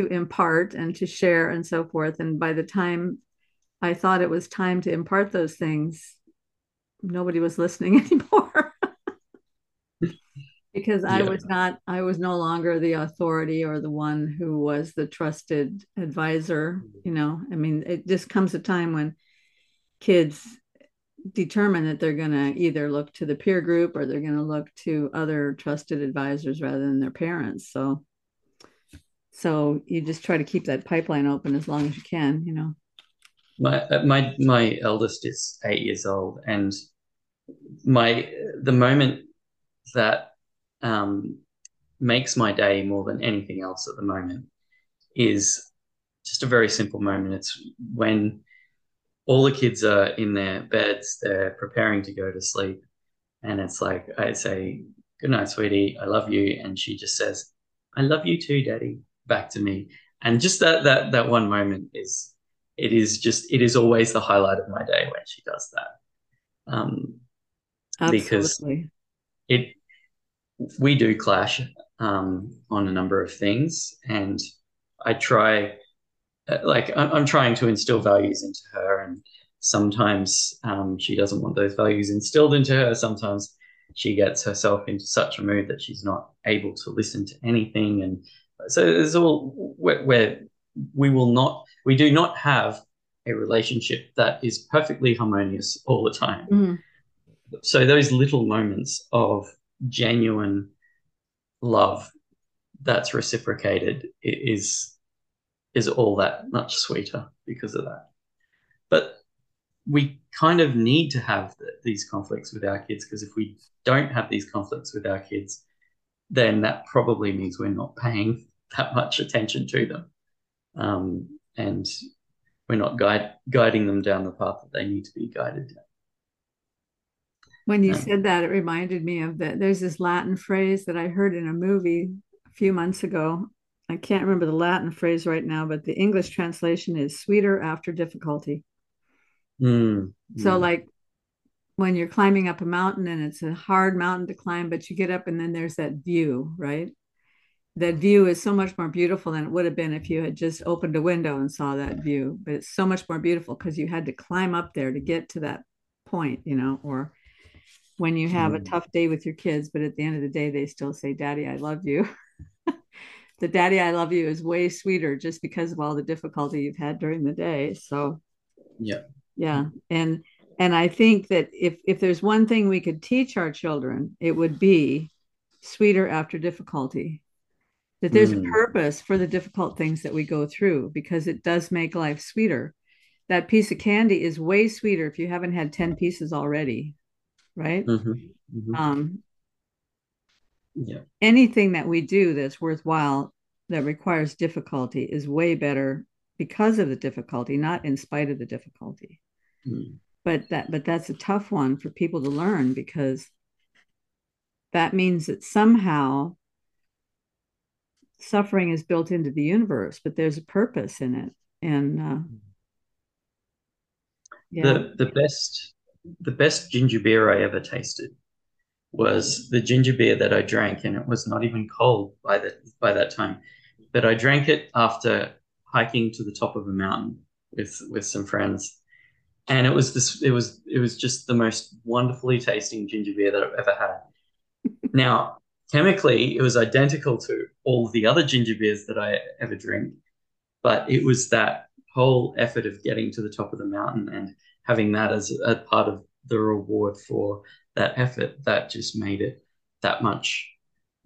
impart and to share and so forth. And by the time I thought it was time to impart those things, nobody was listening anymore because I was no longer the authority or the one who was the trusted advisor. You know, I mean, it just comes a time when kids determine that they're going to either look to the peer group or they're going to look to other trusted advisors rather than their parents. So you just try to keep that pipeline open as long as you can, you know. My eldest is 8 years old, and the moment that makes my day more than anything else at the moment is just a very simple moment. It's when all the kids are in their beds, they're preparing to go to sleep. And it's like, I say, "Good night, sweetie. I love you." And she just says, "I love you too, Daddy," back to me. And just that one moment is always the highlight of my day when she does that. Absolutely. Because it, we do clash on a number of things, and I try, like, I'm trying to instill values into her, and sometimes she doesn't want those values instilled into her. Sometimes she gets herself into such a mood that she's not able to listen to anything, and so there's all where we do not have a relationship that is perfectly harmonious all the time. Mm. So those little moments of genuine love that's reciprocated is all that much sweeter because of that. But we kind of need to have these conflicts with our kids, because if we don't have these conflicts with our kids, then that probably means we're not paying that much attention to them, and we're not guiding them down the path that they need to be guided down. When you said that, it reminded me of that. There's this Latin phrase that I heard in a movie a few months ago. I can't remember the Latin phrase right now, but the English translation is sweeter after difficulty. Mm, so like when you're climbing up a mountain, and it's a hard mountain to climb, but you get up and then there's that view, right? That view is so much more beautiful than it would have been if you had just opened a window and saw that view. But it's so much more beautiful because you had to climb up there to get to that point, you know. Or when you have a tough day with your kids, but at the end of the day, they still say, Daddy, I love you. The Daddy, I love you is way sweeter just because of all the difficulty you've had during the day. So yeah. Yeah. And I think that if there's one thing we could teach our children, it would be sweeter after difficulty, that there's a purpose for the difficult things that we go through, because it does make life sweeter. That piece of candy is way sweeter if you haven't had 10 pieces already, right? Mm-hmm. Mm-hmm. Yeah. Anything that we do that's worthwhile that requires difficulty is way better because of the difficulty, not in spite of the difficulty. Mm. But that's a tough one for people to learn, because that means that somehow suffering is built into the universe, but there's a purpose in it. And the best ginger beer I ever tasted was the ginger beer that I drank, and it was not even cold by that time. But I drank it after hiking to the top of a mountain with some friends. And it was it was just the most wonderfully tasting ginger beer that I've ever had. Now, chemically, it was identical to all the other ginger beers that I ever drink, but it was that whole effort of getting to the top of the mountain and having that as a part of the reward for that effort, that just made it that much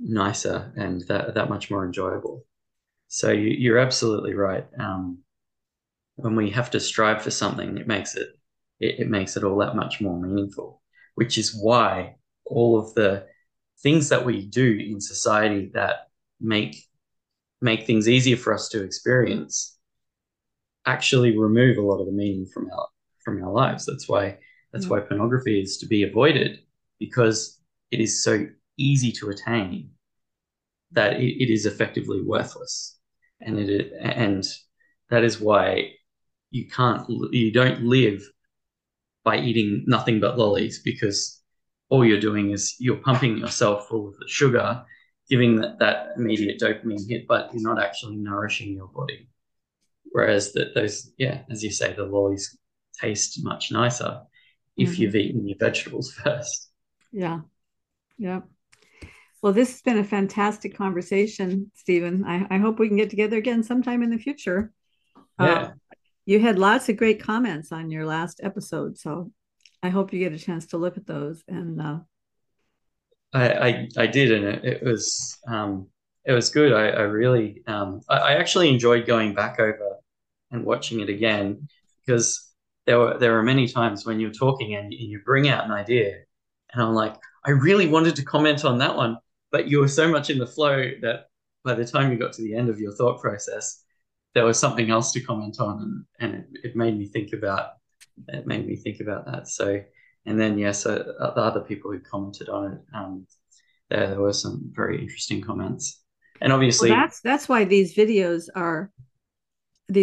nicer and that much more enjoyable. So you're absolutely right. When we have to strive for something, it makes it all that much more meaningful, which is why all of the things that we do in society that make things easier for us to experience actually remove a lot of the meaning from our lives. That's why pornography is to be avoided, because it is so easy to attain that it is effectively worthless, and that is why you don't live by eating nothing but lollies, because all you're doing is you're pumping yourself full of the sugar, giving that immediate dopamine hit, but you're not actually nourishing your body. Whereas as you say, the lollies taste much nicer if you've eaten your vegetables first. Yeah. Yeah. Well, this has been a fantastic conversation, Stephen. I hope we can get together again sometime in the future. Yeah. You had lots of great comments on your last episode, so I hope you get a chance to look at those. And I did, and it was good. I really I actually enjoyed going back over and watching it again, because there were many times when you're talking and you bring out an idea, and I'm like, I really wanted to comment on that one, but you were so much in the flow that by the time you got to the end of your thought process, there was something else to comment on, and it made me think about that. So, and then the other people who commented on it, there were some very interesting comments, and obviously that's why these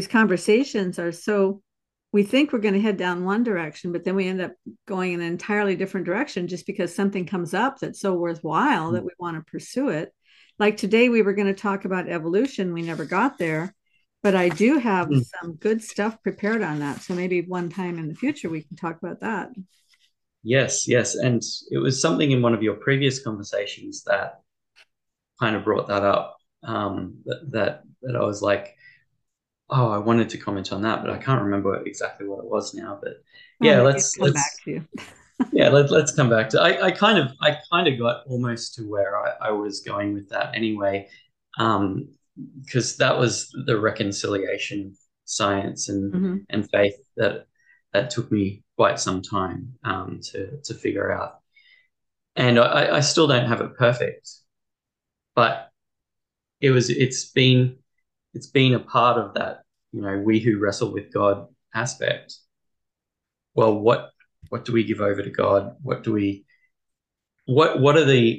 conversations are so we think we're going to head down one direction, but then we end up going in an entirely different direction just because something comes up that's so worthwhile that we want to pursue it. Like today, we were going to talk about evolution. We never got there, but I do have some good stuff prepared on that. So maybe one time in the future, we can talk about that. Yes, yes. And it was something in one of your previous conversations that kind of brought that up, that I was like, oh, I wanted to comment on that, but I can't remember exactly what it was now. But yeah, let's come back to. I kind of got almost to where I was going with that anyway, because that was the reconciliation science and faith that took me quite some time to figure out, and I still don't have it perfect, but it's been a part of that, you know, we who wrestle with God aspect. Well, what do we give over to God? What are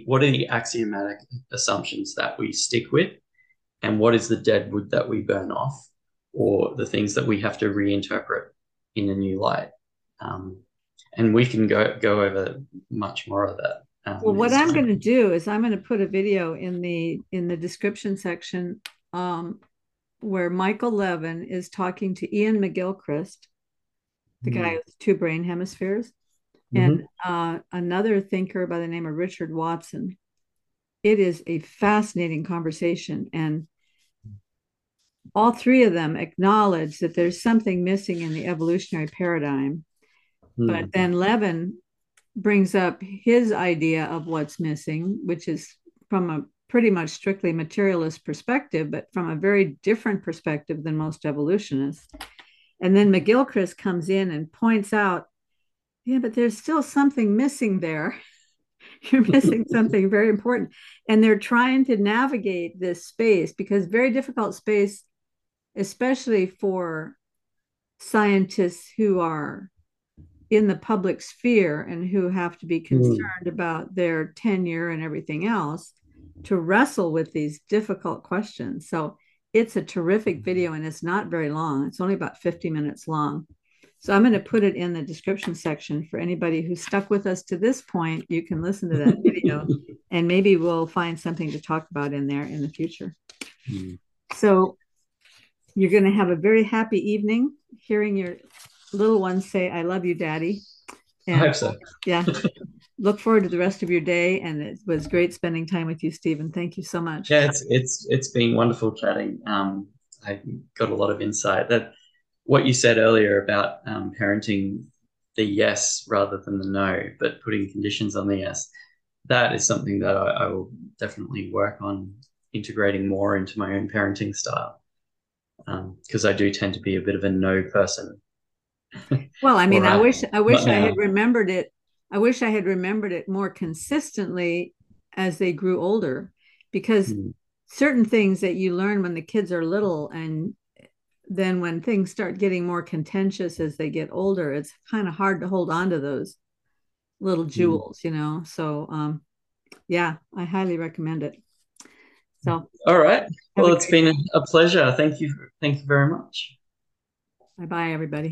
the axiomatic assumptions that we stick with, and what is the dead wood that we burn off, or the things that we have to reinterpret in a new light? And we can go over much more of that. Well, what I'm going to do is I'm going to put a video in the description section where Michael Levin is talking to Ian McGilchrist, the guy with two brain hemispheres, and another thinker by the name of Richard Watson. It is a fascinating conversation, and all three of them acknowledge that there's something missing in the evolutionary paradigm. But then Levin brings up his idea of what's missing, which is from a pretty much strictly materialist perspective, but from a very different perspective than most evolutionists. And then McGilchrist comes in and points out, yeah, but there's still something missing there. You're missing something very important. And they're trying to navigate this space, because very difficult space, especially for scientists who are in the public sphere and who have to be concerned about their tenure and everything else, to wrestle with these difficult questions. So it's a terrific video, and it's not very long. It's only about 50 minutes long. So I'm going to put it in the description section for anybody who's stuck with us to this point. You can listen to that video and maybe we'll find something to talk about in there in the future. So you're going to have a very happy evening hearing your little ones say, "I love you, Daddy." And, I hope so. Yeah. Look forward to the rest of your day. And it was great spending time with you, Stephen. Thank you so much. Yeah, it's been wonderful chatting. I got a lot of insight. That what you said earlier about parenting the yes rather than the no, but putting conditions on the yes, that is something that I will definitely work on integrating more into my own parenting style, because I do tend to be a bit of a no person. Well, I mean, I wish I had remembered it more consistently as they grew older, because certain things that you learn when the kids are little, and then when things start getting more contentious as they get older, it's kind of hard to hold on to those little jewels, you know? So, yeah, I highly recommend it. So, all right. Well, it's been a pleasure. Thank you. Thank you very much. Bye-bye, everybody.